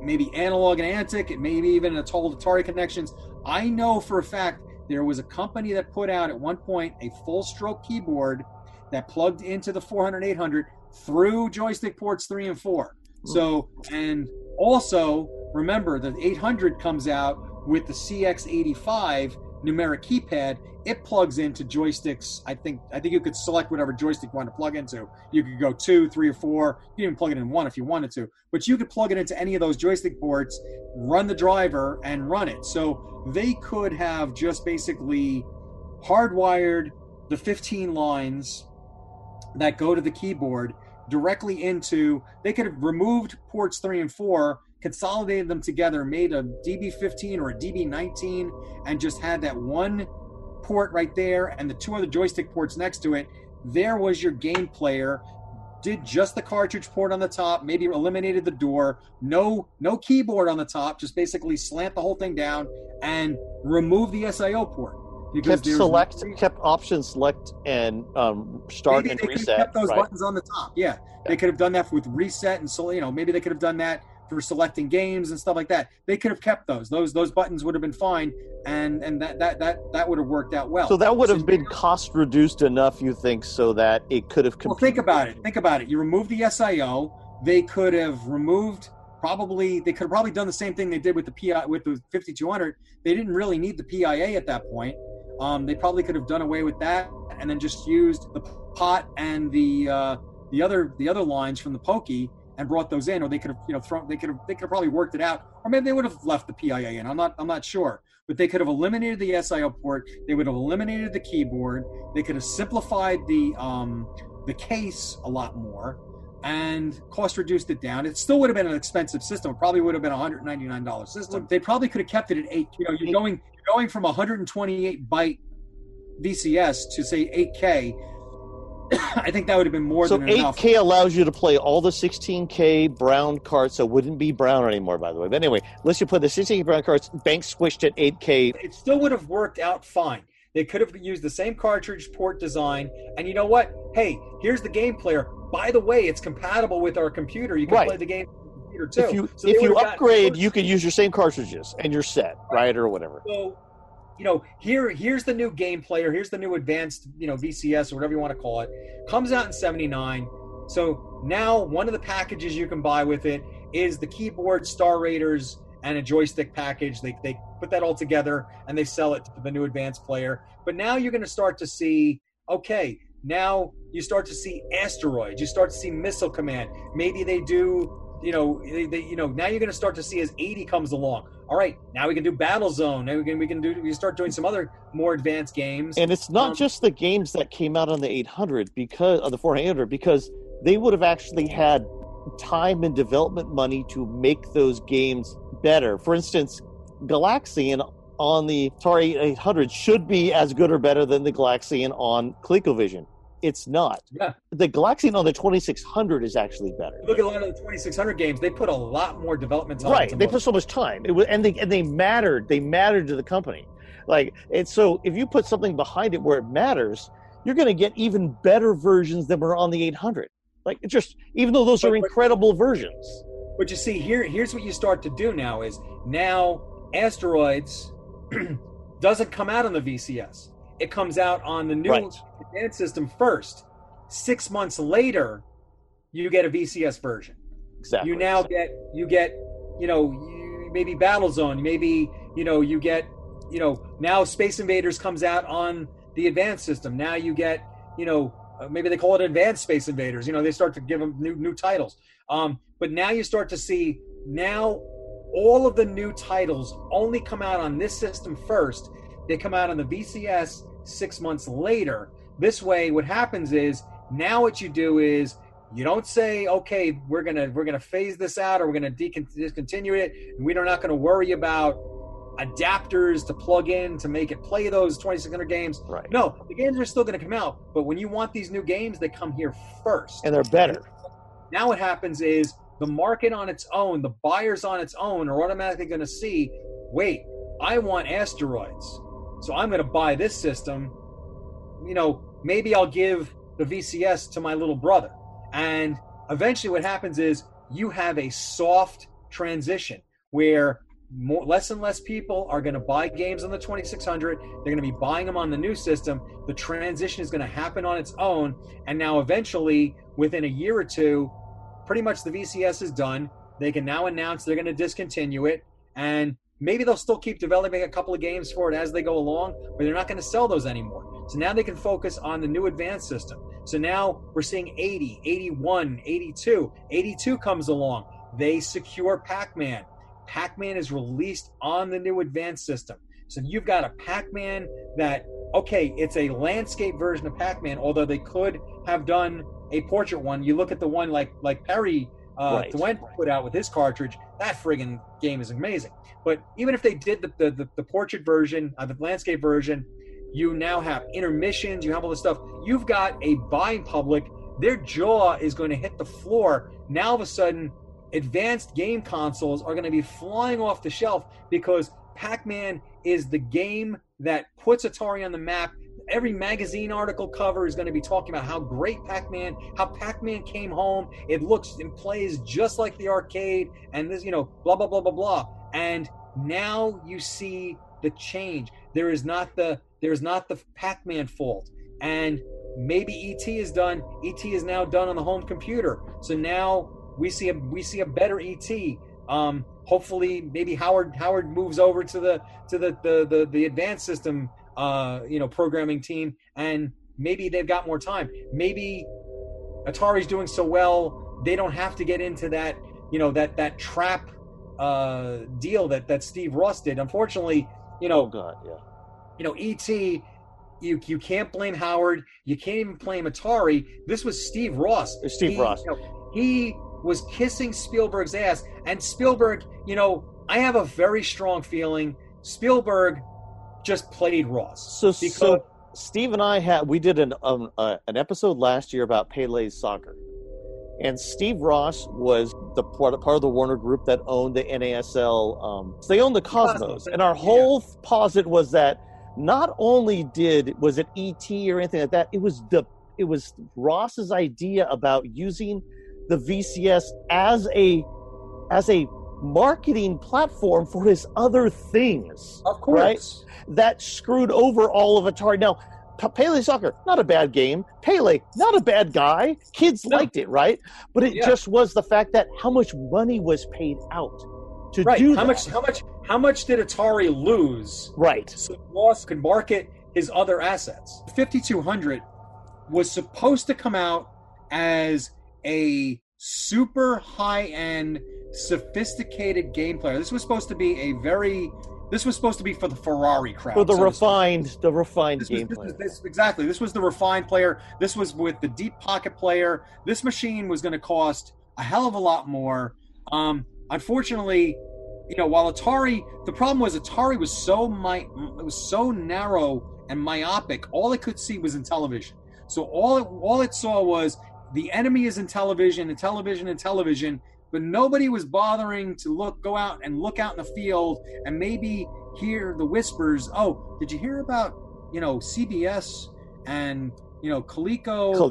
maybe Analog and Antic, it may be even it's old Atari connections. I know for a fact there was a company that put out at one point a full stroke keyboard that plugged into the 400, 800 through joystick ports 3 and 4. So, and also remember the 800 comes out with the CX85 numeric keypad. It plugs into joysticks. I think you could select whatever joystick you want to plug into. You could go 2, 3, or 4. You can even plug it in 1 if you wanted to. But you could plug it into any of those joystick ports, run the driver, and run it. So they could have just basically hardwired the 15 lines that go to the keyboard directly into. They could have removed ports 3 and 4, consolidated them together, made a DB15 or a DB19, and just had that one port right there and the 2 other joystick ports next to it. There was your game player. Did just the cartridge port on the top, maybe eliminated the door, no keyboard on the top, just basically slant the whole thing down and remove the SIO port. Because kept option select and start maybe and reset. They could have kept those buttons on the top. Yeah. They could have done that with reset, and so, you know, maybe they could have done that for selecting games and stuff like that. They could have kept those. Those buttons would have been fine, and that would have worked out well. So that would have been cost reduced enough, you think, so that it could have competed. Well, think about it. You remove the SIO, they could have removed probably done the same thing they did with the PI, with the 5200. They didn't really need the PIA at that point. They probably could have done away with that and then just used the pot and the other lines from the Pokey and brought those in, or they could have, you know, they could have probably worked it out, or maybe they would have left the PIA in. I'm not sure, but they could have eliminated the SIO port. They would have eliminated the keyboard. They could have simplified the case a lot more, and cost reduced it down. It still would have been an expensive system. It probably would have been a $199 system. They probably could have kept it at 8. You know, you're going from 128 byte VCS to say 8K. I think that would have been more than enough. So 8K allows you to play all the 16K brown cards. So it wouldn't be brown anymore, by the way. But anyway, unless you play the 16K brown cards, bank squished at 8K. It still would have worked out fine. They could have used the same cartridge port design. And you know what? Hey, here's the game player. By the way, it's compatible with our computer. You can play the game on the computer, too. If you upgrade, you can use your same cartridges and you're set, right? Or whatever. So, you know, here's the new game player. Here's the new advanced, you know, VCS or whatever you want to call it. Comes out in 79. So now one of the packages you can buy with it is the keyboard, Star Raiders, and a joystick package. They put that all together and they sell it to the new advanced player. But now you're going to start to see, okay, Now you start to see Asteroids, you start to see Missile Command. Maybe they do, now you're going to start to see as 80 comes along. All right, now we can do Battle Zone. Now we start doing some other more advanced games. And it's not just the games that came out on the 800 because of the 400, because they would have actually had time and development money to make those games better. For instance, Galaxian on the Atari 800 should be as good or better than the Galaxian on ColecoVision. It's not. Yeah. The Galaxian on the 2600 is actually better. Look at a lot of the 2600 games. They put a lot more development time. Right. They put so much time. It was, and they mattered. They mattered to the company. Like, and so if you put something behind it where it matters, you're going to get even better versions than were on the 800. Like, it just, even though those are incredible versions. But you see, here's what you start to do now is, now Asteroids doesn't come out on the VCS. It comes out on the new advanced system first. 6 months later, you get a VCS version. Exactly. You now get maybe Battle Zone, now Space Invaders comes out on the advanced system. Now you get, maybe they call it Advanced Space Invaders. They start to give them new titles. But now you start to see, now all of the new titles only come out on this system first. They come out on the VCS 6 months later. This way, what happens is, now what you do is, you don't say, okay, we're gonna phase this out, or we're gonna discontinue it, and we're not gonna worry about adapters to plug in to make it play those 2600 games. Right. No, the games are still gonna come out, but when you want these new games, they come here first. And they're better. Now what happens is, the market on its own, the buyers on its own, are automatically gonna see, wait, I want Asteroids. So I'm going to buy this system. Maybe I'll give the VCS to my little brother. And eventually what happens is you have a soft transition where less and less people are going to buy games on the 2600. They're going to be buying them on the new system. The transition is going to happen on its own. And now eventually, within a year or two, pretty much the VCS is done. They can now announce they're going to discontinue it. And maybe they'll still keep developing a couple of games for it as they go along, but they're not going to sell those anymore. So now they can focus on the new advanced system. So now we're seeing 80, 81, 82. 82 comes along. They secure Pac-Man. Pac-Man is released on the new advanced system. So you've got a Pac-Man that, okay, it's a landscape version of Pac-Man, although they could have done a portrait one. You look at the one like Perry Thwaites put out with his cartridge. That friggin' game is amazing. But even if they did the portrait version, the landscape version, you now have intermissions, you have all this stuff. You've got a buying public. Their jaw is going to hit the floor. Now all of a sudden, advanced game consoles are going to be flying off the shelf because Pac-Man is the game that puts Atari on the map. Every magazine article cover is going to be talking about how great Pac-Man, how Pac-Man came home. It looks and plays just like the arcade, and this, blah, blah, blah, blah, blah. And now you see the change. There is not the Pac-Man fault. And maybe E.T. is done. E.T. is now done on the home computer. So now we see a better E.T. Hopefully, maybe Howard moves over to the advanced system programming team, and maybe they've got more time. Maybe Atari's doing so well they don't have to get into that that trap deal that Steve Ross did. Unfortunately, E.T., you can't blame Howard, you can't even blame Atari. This was Steve Ross. He was kissing Spielberg's ass, and Spielberg, I have a very strong feeling Spielberg just played Ross. So Steve and I did an episode last year about Pele's Soccer, and Steve Ross was the part of the Warner Group that owned the NASL. So they owned the Cosmos, and our whole posit was that not only was it ET or anything like that, it was Ross's idea about using the VCS as a marketing platform for his other things, of course, right? That screwed over all of Atari. Now, Pele Soccer, not a bad game. Pele, not a bad guy. Kids liked it, right? But it just was the fact that how much money was paid out to do that. How much did Atari lose? Right. So Ross could market his other assets. 5200 was supposed to come out as a super high-end, sophisticated game player. This was supposed to be a very... This was supposed to be for the Ferrari crowd. For the refined gameplay. Exactly. This was the refined player. This was with the deep pocket player. This machine was going to cost a hell of a lot more. Unfortunately, you know, while Atari, the problem was Atari was so narrow and myopic. All it could see was Intellivision. So all it saw was the enemy is Intellivision. But nobody was bothering to go out in the field and maybe hear the whispers. Oh, did you hear about, you know, CBS and, you know, Coleco?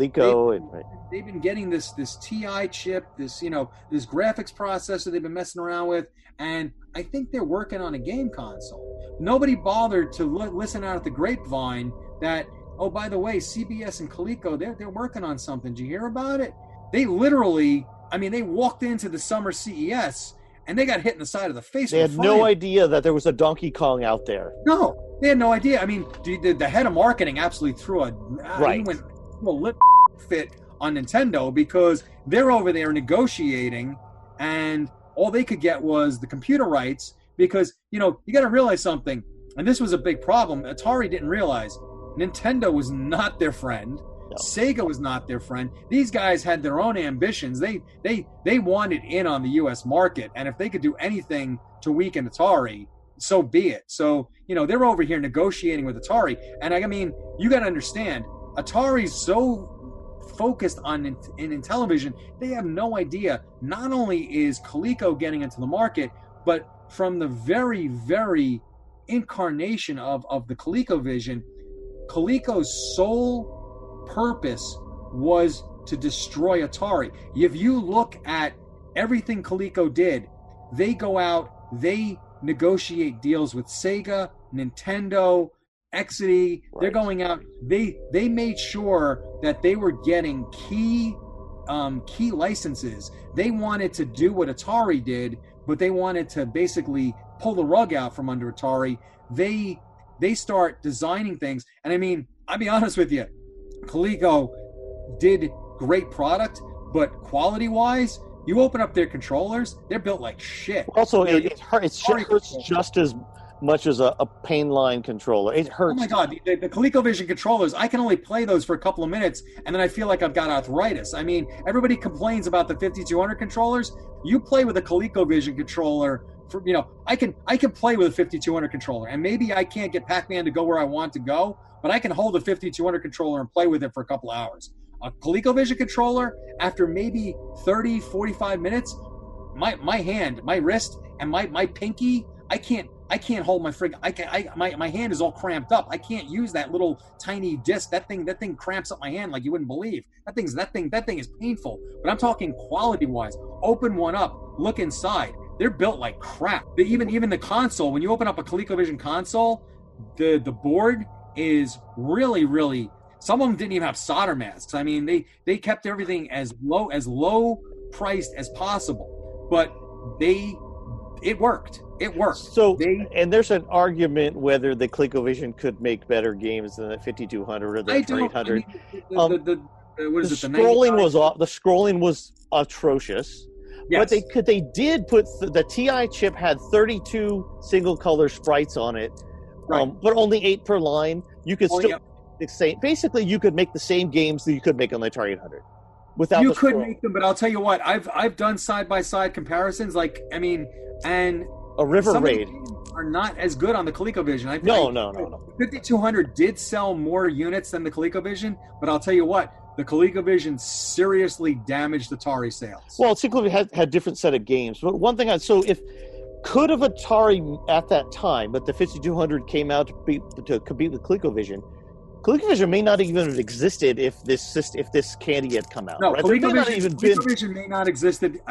They've been getting this TI chip, this, you know, this graphics processor they've been messing around with, and I think they're working on a game console. Nobody bothered to listen out at the grapevine that, oh, by the way, CBS and Coleco, they're working on something. Did you hear about it? They literally... I mean, they walked into the summer CES and they got hit in the side of the face. They had no idea that there was a Donkey Kong out there. No, they had no idea. I mean, the head of marketing absolutely threw a lip fit on Nintendo because they're over there negotiating and all they could get was the computer rights because, you know, you got to realize something. And this was a big problem. Atari didn't realize Nintendo was not their friend. No. Sega was not their friend. These guys had their own ambitions. They wanted in on the U.S. market, and if they could do anything to weaken Atari, so be it. So, you know, they're over here negotiating with Atari. And, I mean, you got to understand, Atari's so focused on Intellivision, they have no idea. Not only is Coleco getting into the market, but from the very, very incarnation of the ColecoVision, Coleco's sole purpose was to destroy Atari. If you look at everything Coleco did, they go out, they negotiate deals with Sega, Nintendo, XE. Right. They're going out. They made sure that they were getting key licenses. They wanted to do what Atari did, but they wanted to basically pull the rug out from under Atari. They start designing things, and I mean, I'll be honest with you. Coleco did great product, but quality-wise, you open up their controllers, they're built like shit. Also, it hurts just as much as a pain line controller. It hurts. Oh my God, the ColecoVision controllers, I can only play those for a couple of minutes, and then I feel like I've got arthritis. I mean, everybody complains about the 5200 controllers. You play with a ColecoVision controller, you know, I can play with a 5200 controller, and maybe I can't get Pac-Man to go where I want to go, but I can hold a 5200 controller and play with it for a couple hours. A ColecoVision controller, after maybe 30, 45 minutes, my hand, my wrist, and my pinky, I can't hold my friggin'. My hand is all cramped up. I can't use that little tiny disc. That thing cramps up my hand like you wouldn't believe. That thing is painful. But I'm talking quality-wise. Open one up. Look inside. They're built like crap. Even the console, when you open up a ColecoVision console, the board is really, really... Some of them didn't even have solder masks. I mean, they kept everything as low priced as possible. But it worked. So, and there's an argument whether the ColecoVision could make better games than the 5200 or the 800. The scrolling was atrocious. Yes. But they did put the TI chip had 32 single color sprites on it, right. But only 8 per line. You could basically you could make the same games that you could make on the Atari 800 without. You could make them, but I'll tell you what, I've done side by side comparisons. Like, I mean, and a River Raid are not as good on the ColecoVision. No. 5200 did sell more units than the ColecoVision, but I'll tell you what. The ColecoVision seriously damaged Atari sales. Well, ColecoVision had different set of games. But one thing if Atari at that time, but the 5200 came out to compete with ColecoVision, ColecoVision may not even have existed if this Candy had come out. No, right? ColecoVision may not have existed.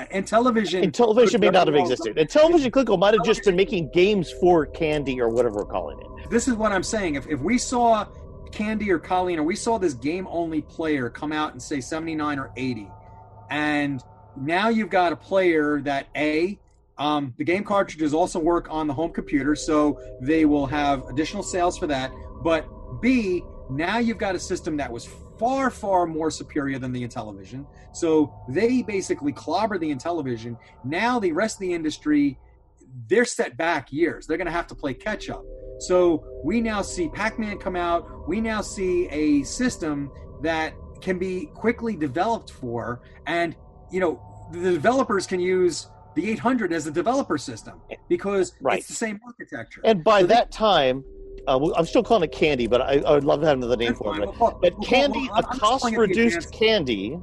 Intellivision may not have existed. Intellivision Coleco might have just been making games for Candy or whatever we're calling it. This is what I'm saying. If we saw Candy or Colleen, or we saw this game-only player come out in, say, 79 or 80, and now you've got a player that, the game cartridges also work on the home computer, so they will have additional sales for that, but B, Now you've got a system that was far, far more superior than the Intellivision. So they basically clobbered the Intellivision. Now the rest of the industry, they're set back years. They're going to have to play catch up. So we now see Pac-Man come out. We now see a system that can be quickly developed for, and, you know, the developers can use the 800 as a developer system because it's the same architecture. And by that time, I'm still calling it Candy, but I would love to have another name for it. But Candy, a cost-reduced Candy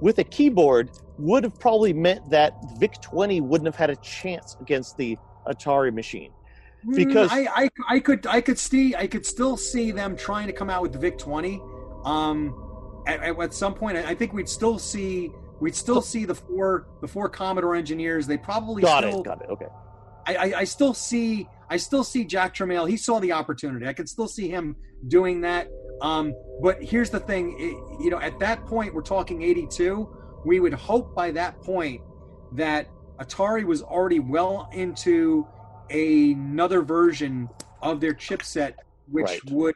with a keyboard would have probably meant that VIC-20 wouldn't have had a chance against the Atari machine. Because I could still see them trying to come out with the VIC-20 at some point. I think we'd still see the four Commodore engineers. They probably got it. Okay. I still see Jack Tramiel. He saw the opportunity. I could still see him doing that. But here's the thing, at that point, we're talking 82. We would hope by that point that Atari was already well into another version of their chipset, which would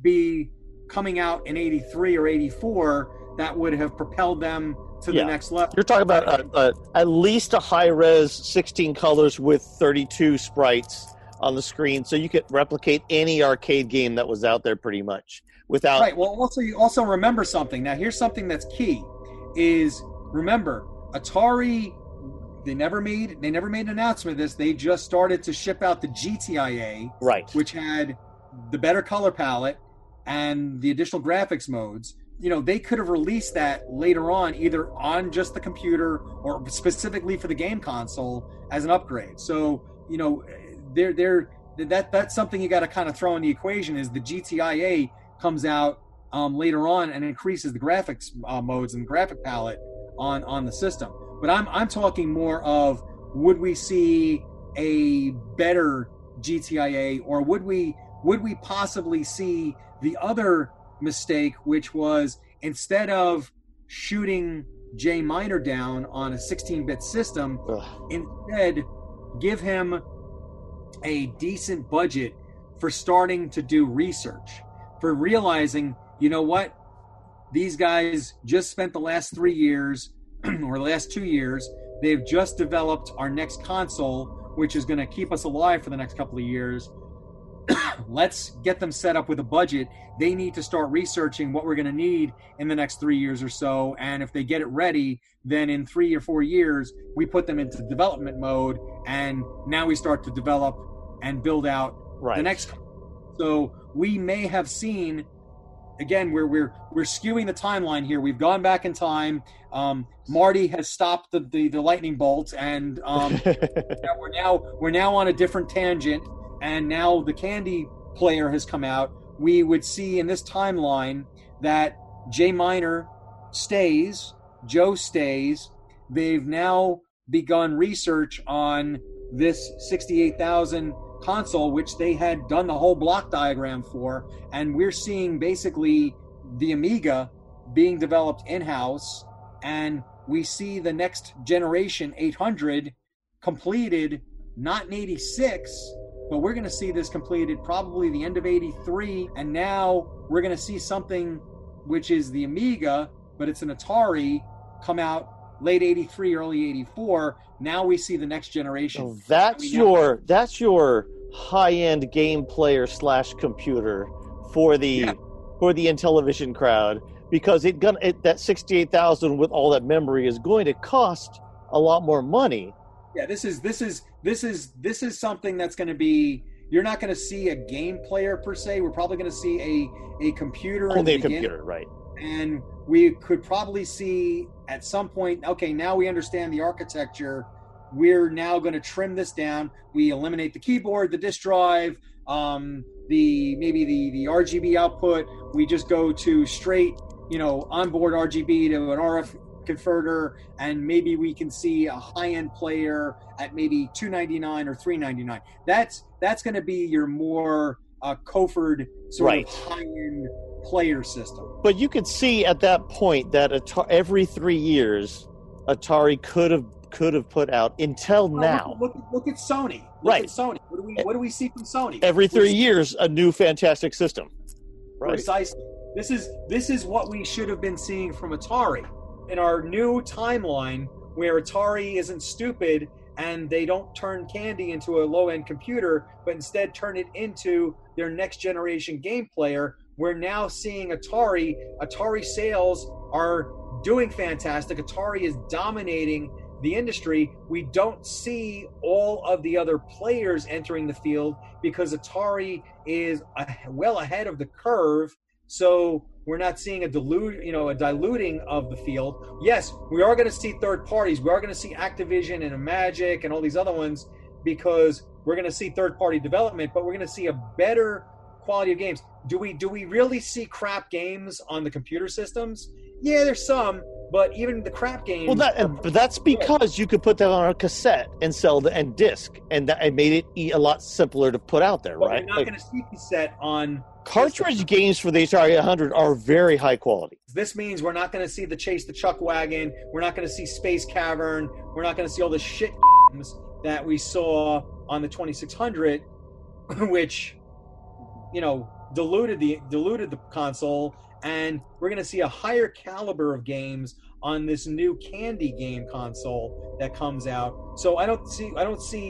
be coming out in 83 or 84 that would have propelled them to the next level. You're talking about at least a high-res 16 colors with 32 sprites on the screen, so you could replicate any arcade game that was out there pretty much without... Right, well, you also remember something. Now, here's something that's key, is remember, Atari... They never made an announcement of this. They just started to ship out the GTIA, which had the better color palette and the additional graphics modes. You know, they could have released that later on, either on just the computer or specifically for the game console as an upgrade. So, you know, that's something you got to kind of throw in the equation, is the GTIA comes out later on and increases the graphics modes and graphic palette on the system. But I'm talking more of, would we see a better GTIA, or would we possibly see the other mistake, which was, instead of shooting J Minor down on a 16-bit system, instead give him a decent budget for starting to do research, for realizing, you know what, these guys just spent the last 3 years or the last 2 years, they've just developed our next console, which is going to keep us alive for the next couple of years. Let's get them set up with a budget. They need to start researching what we're going to need in the next 3 years or so. And if they get it ready, then in 3 or 4 years, we put them into development mode. And now we start to develop and build out the next. So we may have seen... Again, we're skewing the timeline here. We've gone back in time. Marty has stopped the lightning bolt, and we're now on a different tangent. And now the Candy player has come out. We would see in this timeline that J Minor stays, Joe stays. They've now begun research on this 68,000. Console, which they had done the whole block diagram for, and we're seeing basically the Amiga being developed in-house, and we see the next generation 800 completed not in 86, but we're going to see this completed probably the end of 83, and now we're going to see something which is the Amiga, but it's an Atari, come out late 83, early 84. Now we see the next generation. So that's your high-end game player / computer for the Intellivision crowd, because that 68,000 with all that memory is going to cost a lot more money. Yeah, this is something that's going to be. You're not going to see a game player per se. We're probably going to see a computer. Only a computer, right? And we could probably see at some point, okay, now we understand the architecture. We're now going to trim this down. We eliminate the keyboard, the disk drive, the RGB output. We just go to straight, onboard RGB to an RF converter, and maybe we can see a high-end player at maybe $299 or $399. That's going to be your more coffered sort of high-end player system. But you could see at that point that every 3 years, Atari could have put out until now. Look at Sony. Look at Sony. What do we see from Sony? Every three years, a new fantastic system. Right. Precisely. This is what we should have been seeing from Atari in our new timeline, where Atari isn't stupid and they don't turn Candy into a low-end computer, but instead turn it into their next-generation game player. We're now seeing Atari. Atari sales are doing fantastic. Atari is dominating the industry. We don't see all of the other players entering the field because Atari is well ahead of the curve. So we're not seeing a diluting of the field. Yes, we are going to see third parties. We are going to see Activision and Magic and all these other ones, because we're going to see third-party development, but we're going to see a better quality of games. Do we really see crap games on the computer systems? Yeah, there's some, but even the crap games. Well, that's because you could put that on a cassette and sell the and disc, and that it made it a lot simpler to put out there, but right? We're not going to see cassette on cartridge system. Games for the Atari 800 are very high quality. This means we're not going to see the Chase the Chuck Wagon. We're not going to see Space Cavern. We're not going to see all the shit games that we saw on the 2600, which, you know, diluted the console. And we're going to see a higher caliber of games on this new Candy game console that comes out. So I don't see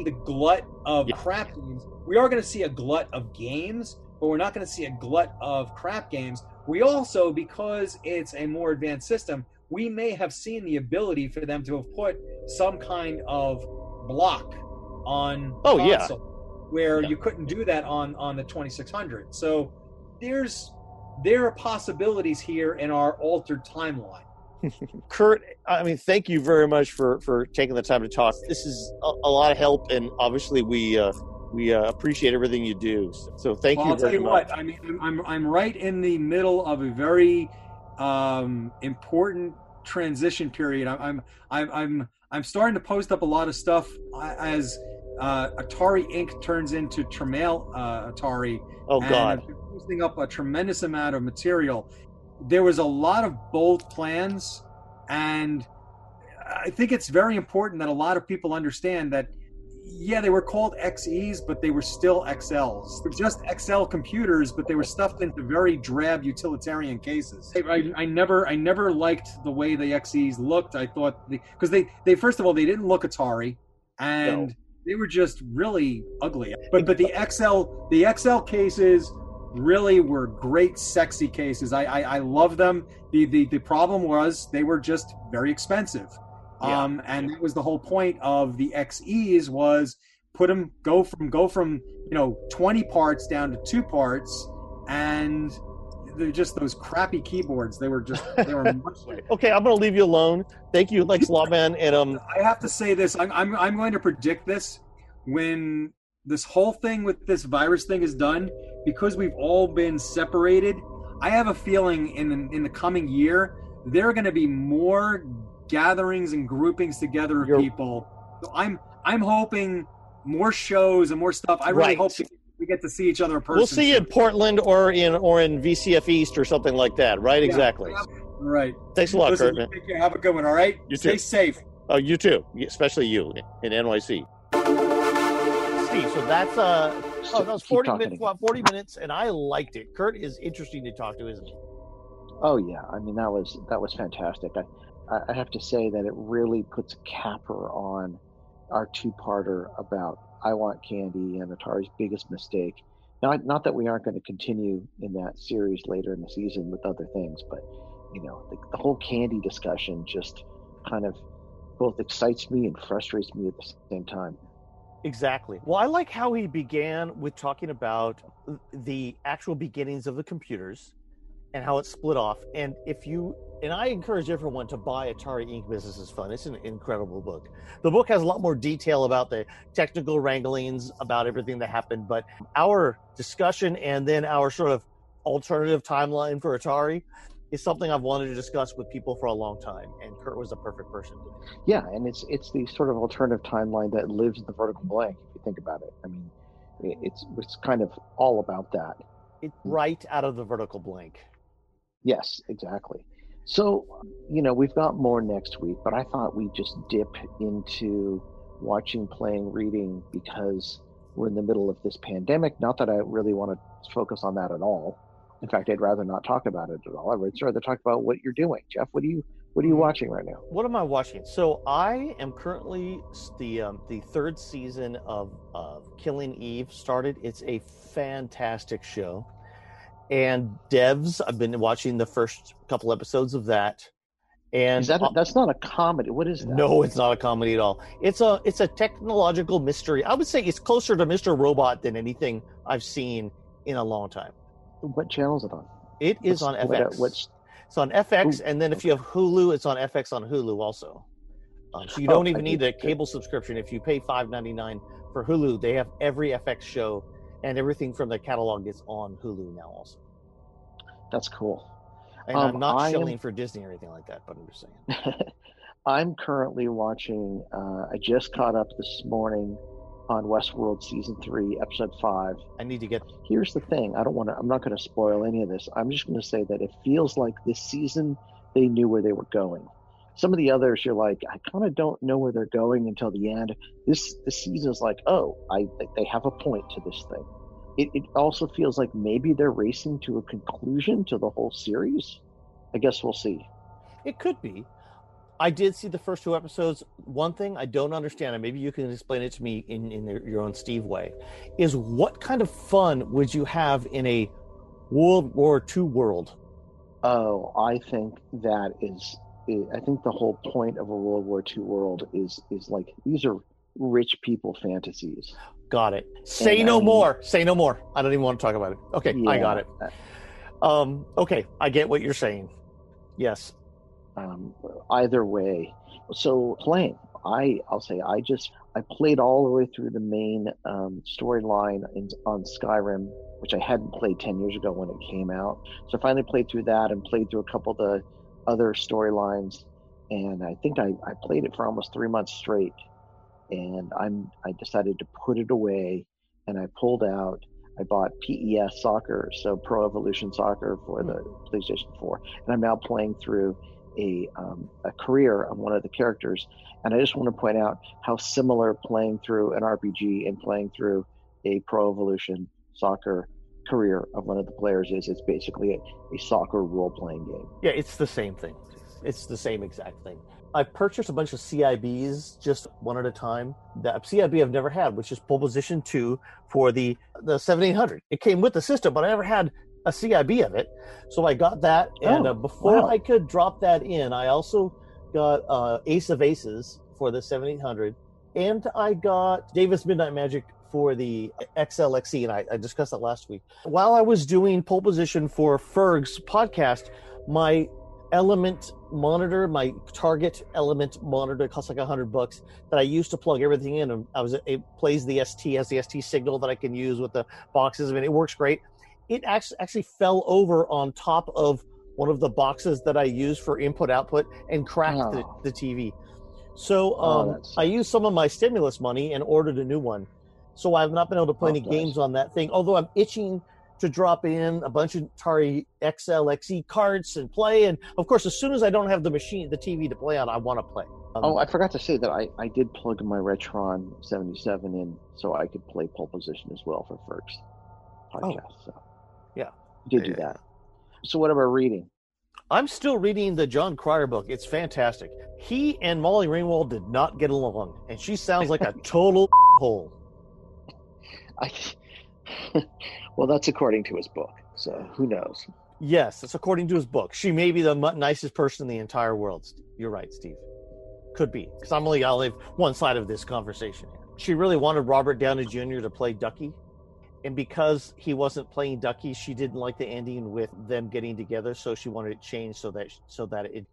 the glut of crap games. We are going to see a glut of games, but we're not going to see a glut of crap games. We also, because it's a more advanced system, we may have seen the ability for them to have put some kind of block on console, where you couldn't do that on the 2600. So there are possibilities here in our altered timeline. Kurt, I mean, thank you very much for taking the time to talk. This is a lot of help, and obviously we appreciate everything you do. So thank you very much. I'll tell you what, I mean, I'm right in the middle of a very important transition period. I'm starting to post up a lot of stuff as Atari Inc. turns into Tremail Atari. Oh God. Posting up a tremendous amount of material. There was a lot of bold plans, and I think it's very important that a lot of people understand that, yeah, they were called XEs, but they were still XLs. They're just XL computers, but they were stuffed into very drab utilitarian cases. I never liked the way the XEs looked. I thought, because they first of all, they didn't look Atari, and they were just really ugly. But the XL cases really were great, sexy cases. I love them. The problem was they were just very expensive. And that was the whole point of the XEs, was put them, go from 20 parts down to 2 parts, and they're just those crappy keyboards. They were much like okay, I'm gonna leave you alone. Thank you, Lex Lawman. And I have to say this, I'm going to predict this when this whole thing with this virus thing is done, because we've all been separated. I have a feeling in the coming year there are going to be more gatherings and groupings together of people. So I'm hoping more shows and more stuff. I really hope we get to see each other in person. We'll see you in Portland or in VCF East or something like that. Right? Yeah, exactly. All right. Thanks a lot, Kurt. Take care. Have a good one. All right. You too. Stay safe. Oh, you too. Especially you in NYC. So that's that was 40 minutes, and I liked it. Kurt is interesting to talk to, isn't he? Oh yeah, I mean that was fantastic. I have to say that it really puts a capper on our two-parter about I Want Candy and Atari's biggest mistake. Not that we aren't going to continue in that series later in the season with other things, but the whole Candy discussion just kind of both excites me and frustrates me at the same time. Exactly. Well, I like how he began with talking about the actual beginnings of the computers and how it split off. And I encourage everyone to buy Atari Inc. Business is Fun. It's an incredible book. The book has a lot more detail about the technical wranglings, about everything that happened. But our discussion and then our sort of alternative timeline for Atari is something I've wanted to discuss with people for a long time, and Kurt was the perfect person. Yeah, and it's the sort of alternative timeline that lives in the vertical blank, if you think about it. I mean, it's kind of all about that. It's right out of the vertical blank. Yes, exactly. So, we've got more next week, but I thought we'd just dip into watching, playing, reading, because we're in the middle of this pandemic. Not that I really want to focus on that at all. In fact, I'd rather not talk about it at all. I would rather talk about what you're doing. Jeff, what are you watching right now? What am I watching? So I am currently the third season of Killing Eve started. It's a fantastic show. And Devs, I've been watching the first couple episodes of that. And is that that's not a comedy? What is that? No, it's not a comedy at all. It's a technological mystery. I would say it's closer to Mr. Robot than anything I've seen in a long time. What channel is it on? It is on FX. It's on FX, and then if you have Hulu, it's on FX on Hulu also. So you don't even need a cable subscription. If you pay $5.99 for Hulu, they have every FX show, and everything from the catalog is on Hulu now also. That's cool. And I'm not shilling for Disney or anything like that, but I'm just saying. I'm currently watching, I just caught up this morning on Westworld Season 3, Episode 5. I need to get... Here's the thing. I'm not going to spoil any of this. I'm just going to say that it feels like this season, they knew where they were going. Some of the others, you're like, I kind of don't know where they're going until the end. This season's like, oh, they have a point to this thing. It also feels like maybe they're racing to a conclusion to the whole series. I guess we'll see. It could be. I did see the first two episodes. One thing I don't understand, and maybe you can explain it to me in your own Steve way, is what kind of fun would you have in a World War II world? Oh, I think that is... I think the whole point of a World War II world is like, these are rich people fantasies. Got it. Say no more. I don't even want to talk about it. Okay, yeah. I got it. Okay, I get what you're saying. Yes. Either way, so playing, I played all the way through the main storyline on Skyrim, which I hadn't played 10 years ago when it came out. So I finally played through that and played through a couple of the other storylines, and I think I played it for almost 3 months straight. And I decided to put it away, and I pulled out. I bought PES Soccer, so Pro Evolution Soccer for the PlayStation 4, and I'm now playing through a career of one of the characters. And I just want to point out how similar playing through an RPG and playing through a Pro Evolution Soccer career of one of the players is. It's basically a soccer role-playing game. Yeah, it's the same thing. It's the same exact thing. I've purchased a bunch of CIBs, just one at a time. The CIB I've never had, which is Pole Position 2 for the 7800. It came with the system, but I never had a CIB of it. So I got that, and I could drop that in, I also got Ace of Aces for the 7800, and I got Davis Midnight Magic for the XLXE, and I discussed that last week. While I was doing Pole Position for Ferg's podcast, my element monitor, my target element monitor, it costs like $100 that I used to plug everything in, and it plays the ST, has the ST signal that I can use with the boxes. I mean, it works great. It actually fell over on top of one of the boxes that I use for input output and cracked the TV. So I used some of my stimulus money and ordered a new one. So I've not been able to play any games on that thing, although I'm itching to drop in a bunch of Atari XLXE carts and play. And of course, as soon as I don't have the TV to play on, I want to play. I forgot to say that I did plug my Retron 77 in so I could play Pole Position as well for Ferg's podcast. Did do that. So what am I reading? I'm still reading the John Cryer book. It's fantastic. He and Molly Ringwald did not get along, and she sounds like a total hole. Well, that's according to his book, so who knows? Yes, that's according to his book. She may be the nicest person in the entire world. You're right, Steve. Could be, because I'll leave one side of this conversation. She really wanted Robert Downey Jr. to play Ducky, and because he wasn't playing Ducky, she didn't like the ending with them getting together, so she wanted it changed so that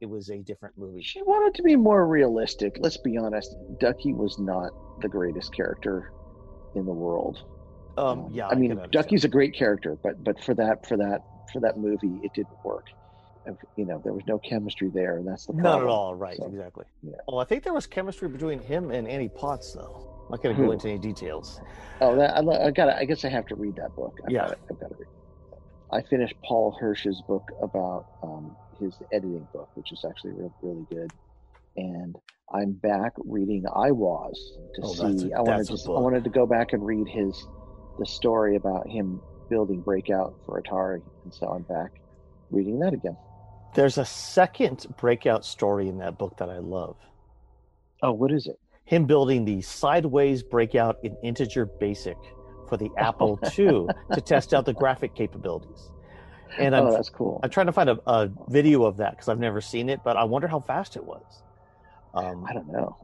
it was a different movie. She wanted to be more realistic. Let's be honest. Ducky was not the greatest character in the world. I mean, Ducky's a great character, but for that movie, it didn't work. You know, there was no chemistry there, and that's the problem. Not at all, right? So, exactly. Yeah. Well, I think there was chemistry between him and Annie Potts, though. I'm not going to go into any details. Oh, I guess I have to read that book. I've got to read it. I finished Paul Hirsch's book about his editing book, which is actually really good, and I'm back reading IWAS to see. I wanted to go back and read the story about him building breakout for Atari, and so I'm back reading that again. There's a second breakout story in that book that I love. Oh, what is it? Him building the sideways breakout in integer basic for the Apple II to test out the graphic capabilities. And oh, that's cool. I'm trying to find a video of that because I've never seen it, but I wonder how fast it was. I don't know.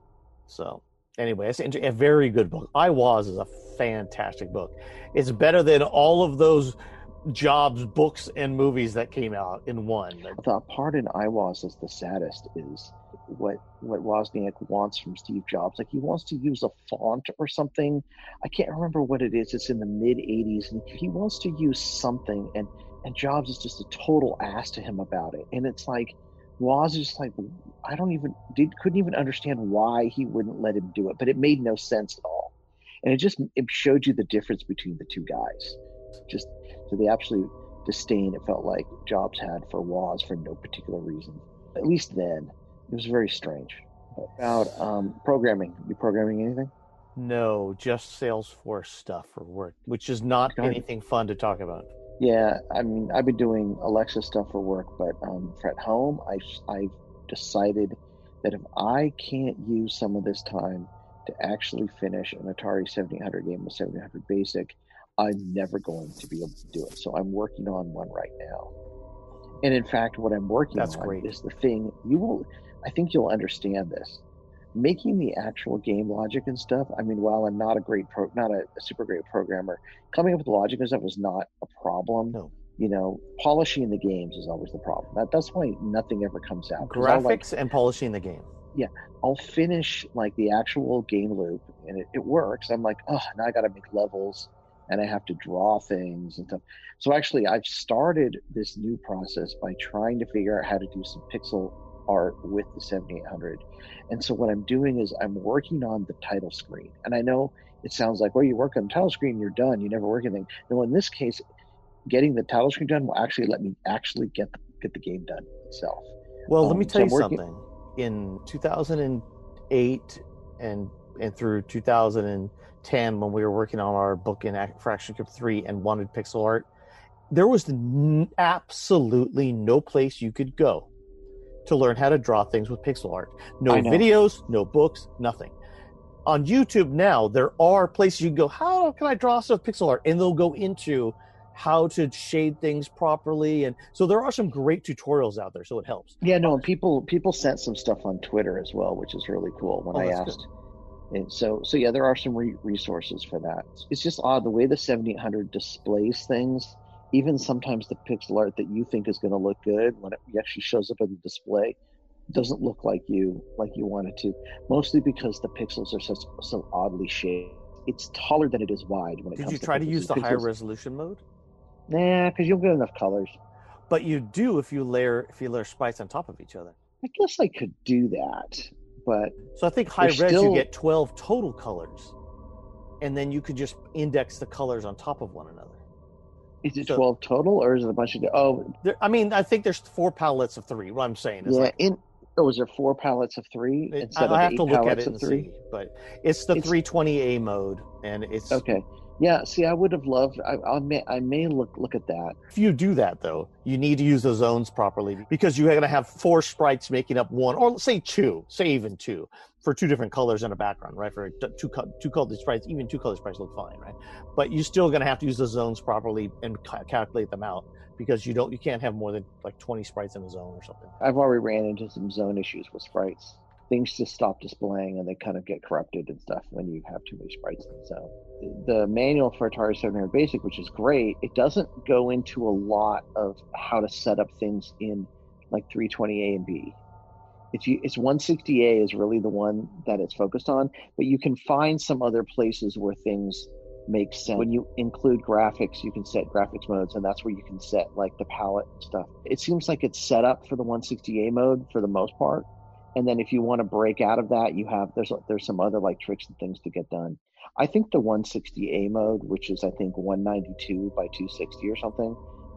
So anyway, it's a very good book. IWAS is a fantastic book. It's better than all of those Jobs books and movies that came out in one. The part in IWAS is the saddest is what Wozniak wants from Steve Jobs. Like, he wants to use a font or something. I can't remember what it is. It's in the mid-'80s, and he wants to use something, and Jobs is just a total ass to him about it. And it's like, Woz is just like, I don't even, couldn't even understand why he wouldn't let him do it, but it made no sense at all. And it showed you the difference between the two guys. Just to the absolute disdain it felt like Jobs had for Woz for no particular reason. At least then. It was very strange. About programming. You programming anything? No, just Salesforce stuff for work, which is not anything fun to talk about. Yeah, I mean, I've been doing Alexa stuff for work, but for at home, I've decided that if I can't use some of this time to actually finish an Atari 7800 game with 7800 Basic, I'm never going to be able to do it. So I'm working on one right now. And in fact, what I'm working on is the thing I think you'll understand this. Making the actual game logic and stuff, I mean, while I'm not a great super great programmer, coming up with logic and stuff was not a problem. No. You know, polishing the games is always the problem. That's why nothing ever comes out. Graphics and polishing the game. Yeah, I'll finish like the actual game loop and it works. I'm like, oh, now I got to make levels. And I have to draw things and stuff. So actually, I've started this new process by trying to figure out how to do some pixel art with the 7800. And so what I'm doing is I'm working on the title screen. And I know it sounds like, well, you work on the title screen, you're done, you never work anything. No, in this case, getting the title screen done will actually let me actually get the game done itself. Well, let me tell you something. In 2008 and through 2010, when we were working on our book in Fraction Cube 3 and wanted pixel art, there was absolutely no place you could go to learn how to draw things with pixel art. No videos, no books, nothing. On YouTube now, there are places you can go, how can I draw stuff with pixel art? And they'll go into how to shade things properly, and so there are some great tutorials out there, so it helps. Yeah, no, and people sent some stuff on Twitter as well, which is really cool when I asked. Good. And so yeah, there are some resources for that. It's just odd the way the 7800 displays things. Even sometimes the pixel art that you think is going to look good, when it actually shows up in the display, doesn't look like you want it to. Mostly because the pixels are so oddly shaped. It's taller than it is wide. When it comes to Did you try to use the high resolution mode? Nah, because you'll get enough colors. But you do if you layer sprites on top of each other. I guess I could do that. But so I think high res you get 12 total colors, and then you could just index the colors on top of one another. Is it 12 total, or is it a bunch of? I mean, I think there's 4 palettes of 3. What I'm saying is, is there 4 palettes of 3? I have to look at it and see, but it's the 320A mode, and it's okay. Yeah, see, I would have loved. I may look at that. If you do that, though, you need to use the zones properly because you're going to have 4 sprites making up one, or let's say 2, for 2 different colors in a background, right? For two colored sprites, even 2 colored sprites look fine, right? But you're still going to have to use the zones properly and calculate them out because you can't have more than like 20 sprites in a zone or something. I've already ran into some zone issues with sprites. Things just stop displaying and they kind of get corrupted and stuff when you have too many sprites in the zone. The manual for Atari 700 Basic, which is great, it doesn't go into a lot of how to set up things in like 320A and B. It's 160A is really the one that it's focused on, but you can find some other places where things make sense. When you include graphics, you can set graphics modes, and that's where you can set like the palette and stuff. It seems like it's set up for the 160A mode for the most part. And then if you want to break out of that, there's some other like tricks and things to get done. I think the 160A mode, which is I think 192 by 260 or something,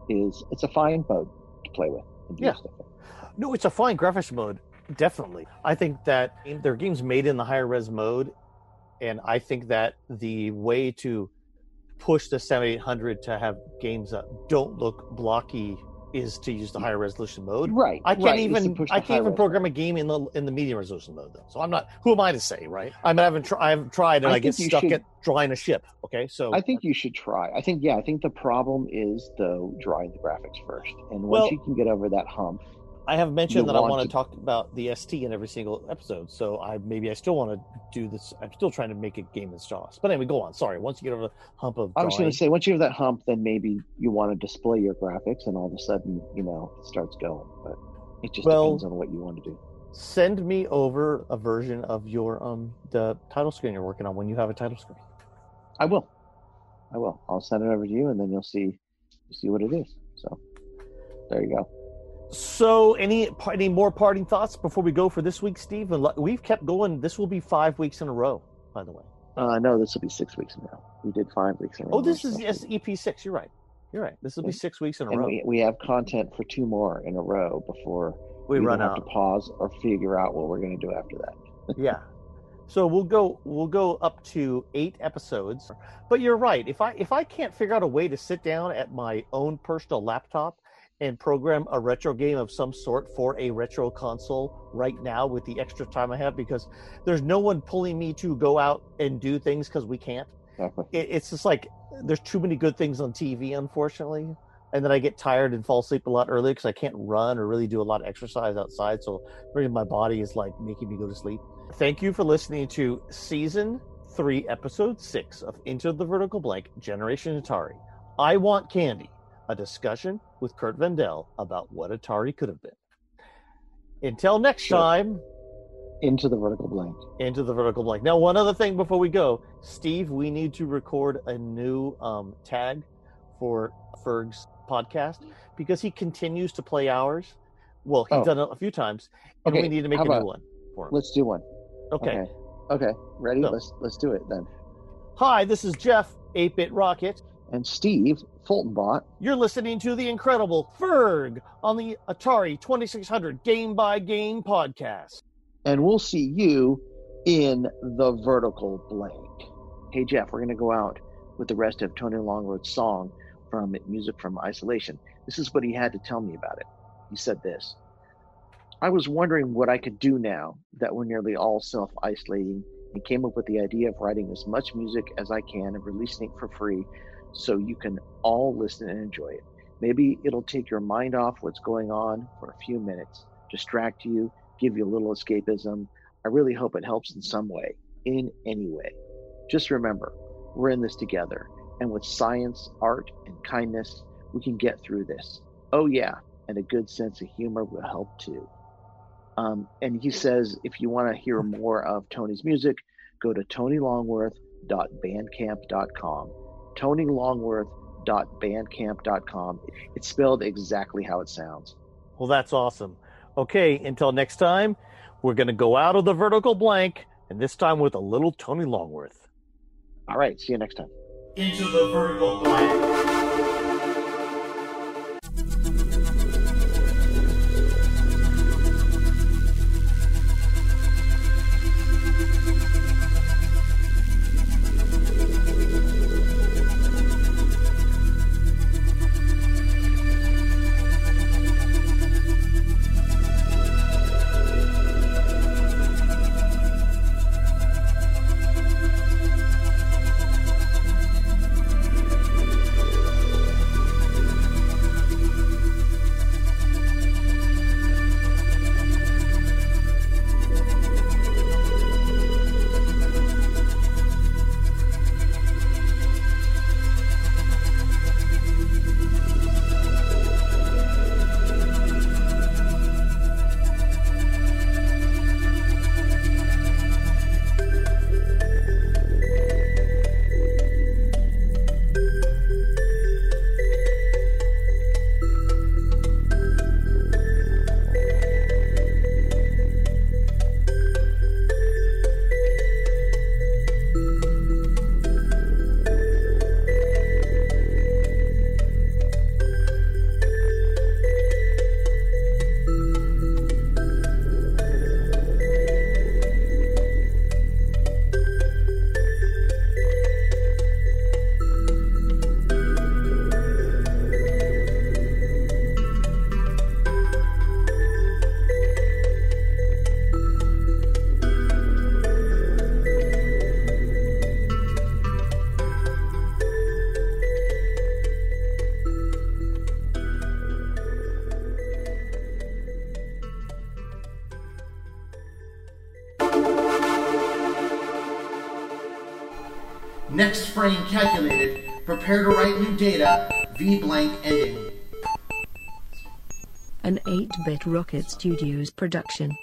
it's a fine mode to play with. Yeah. No, it's a fine graphics mode, definitely. I think that there are games made in the higher res mode, and I think that the way to push the 7800 to have games that don't look blocky is to use the higher resolution mode. Right. I can't even program a game in the medium resolution mode though. So I'm not. Who am I to say, right? I haven't tried, and I get stuck at drawing a ship. Okay, so I think you should try. I think the problem is though drawing the graphics first, and once you can get over that hump. I have mentioned that I want to talk about the ST in every single episode, so I still want to do this. I'm still trying to make a game in Star Wars. But anyway, go on. Sorry. Once you get over the hump of drawing... I was going to say, once you have that hump, then maybe you want to display your graphics, and all of a sudden, it starts going. But it just depends on what you want to do. Send me over a version of your the title screen you're working on when you have a title screen. I will. I'll send it over to you, and then you'll see what it is. So there you go. So any more parting thoughts before we go for this week, Steve? We've kept going. This will be 5 weeks in a row, by the way. No, this will be 6 weeks in a row. We did 5 weeks in a row. Oh, this is EP6. You're right. This will be 6 weeks in a row. We have content for 2 more in a row before we run out. Have to pause or figure out what we're going to do after that. Yeah. So we'll go up to 8 episodes. But you're right. If I can't figure out a way to sit down at my own personal laptop and program a retro game of some sort for a retro console right now with the extra time I have, because there's no one pulling me to go out and do things because we can't. Exactly. It's just like there's too many good things on TV, unfortunately. And then I get tired and fall asleep a lot early because I can't run or really do a lot of exercise outside. So really my body is like making me go to sleep. Thank you for listening to Season 3, Episode 6 of Into the Vertical Blank, Generation Atari. I Want Candy, a discussion with Kurt Vendel about what Atari could have been. Until next time, Into the Vertical Blank. Into the Vertical Blank. Now, one other thing before we go, Steve, we need to record a new tag for Ferg's podcast because he continues to play ours. Well, he's done it a few times, and we need to make new one for him. Let's do one. Okay. Ready? So, let's do it then. Hi, this is Jeff, 8-Bit Rocket. And Steve Fultonbot. You're listening to the incredible Ferg on the Atari 2600 Game by Game podcast. And we'll see you in the vertical blank. Hey, Jeff, we're going to go out with the rest of Tony Longworth's song from Music from Isolation. This is what he had to tell me about it. He said this: I was wondering what I could do now that we're nearly all self-isolating, and came up with the idea of writing as much music as I can and releasing it for free, so you can all listen and enjoy it. Maybe it'll take your mind off what's going on for a few minutes, distract you, give you a little escapism. I really hope it helps in some way, in any way. Just remember, we're in this together, and with science, art, and kindness, we can get through this. Oh yeah, and a good sense of humor will help too. And he says, if you want to hear more of Tony's music, go to tonylongworth.bandcamp.com. TonyLongworth.bandcamp.com. It's spelled exactly how it sounds. Well, that's awesome. Okay, until next time, we're going to go out of the vertical blank, and this time with a little Tony Longworth. All right, see you next time. Into the vertical blank. Next frame calculated. Prepare to write new data. V blank ending. An 8-bit Rocket Studios production.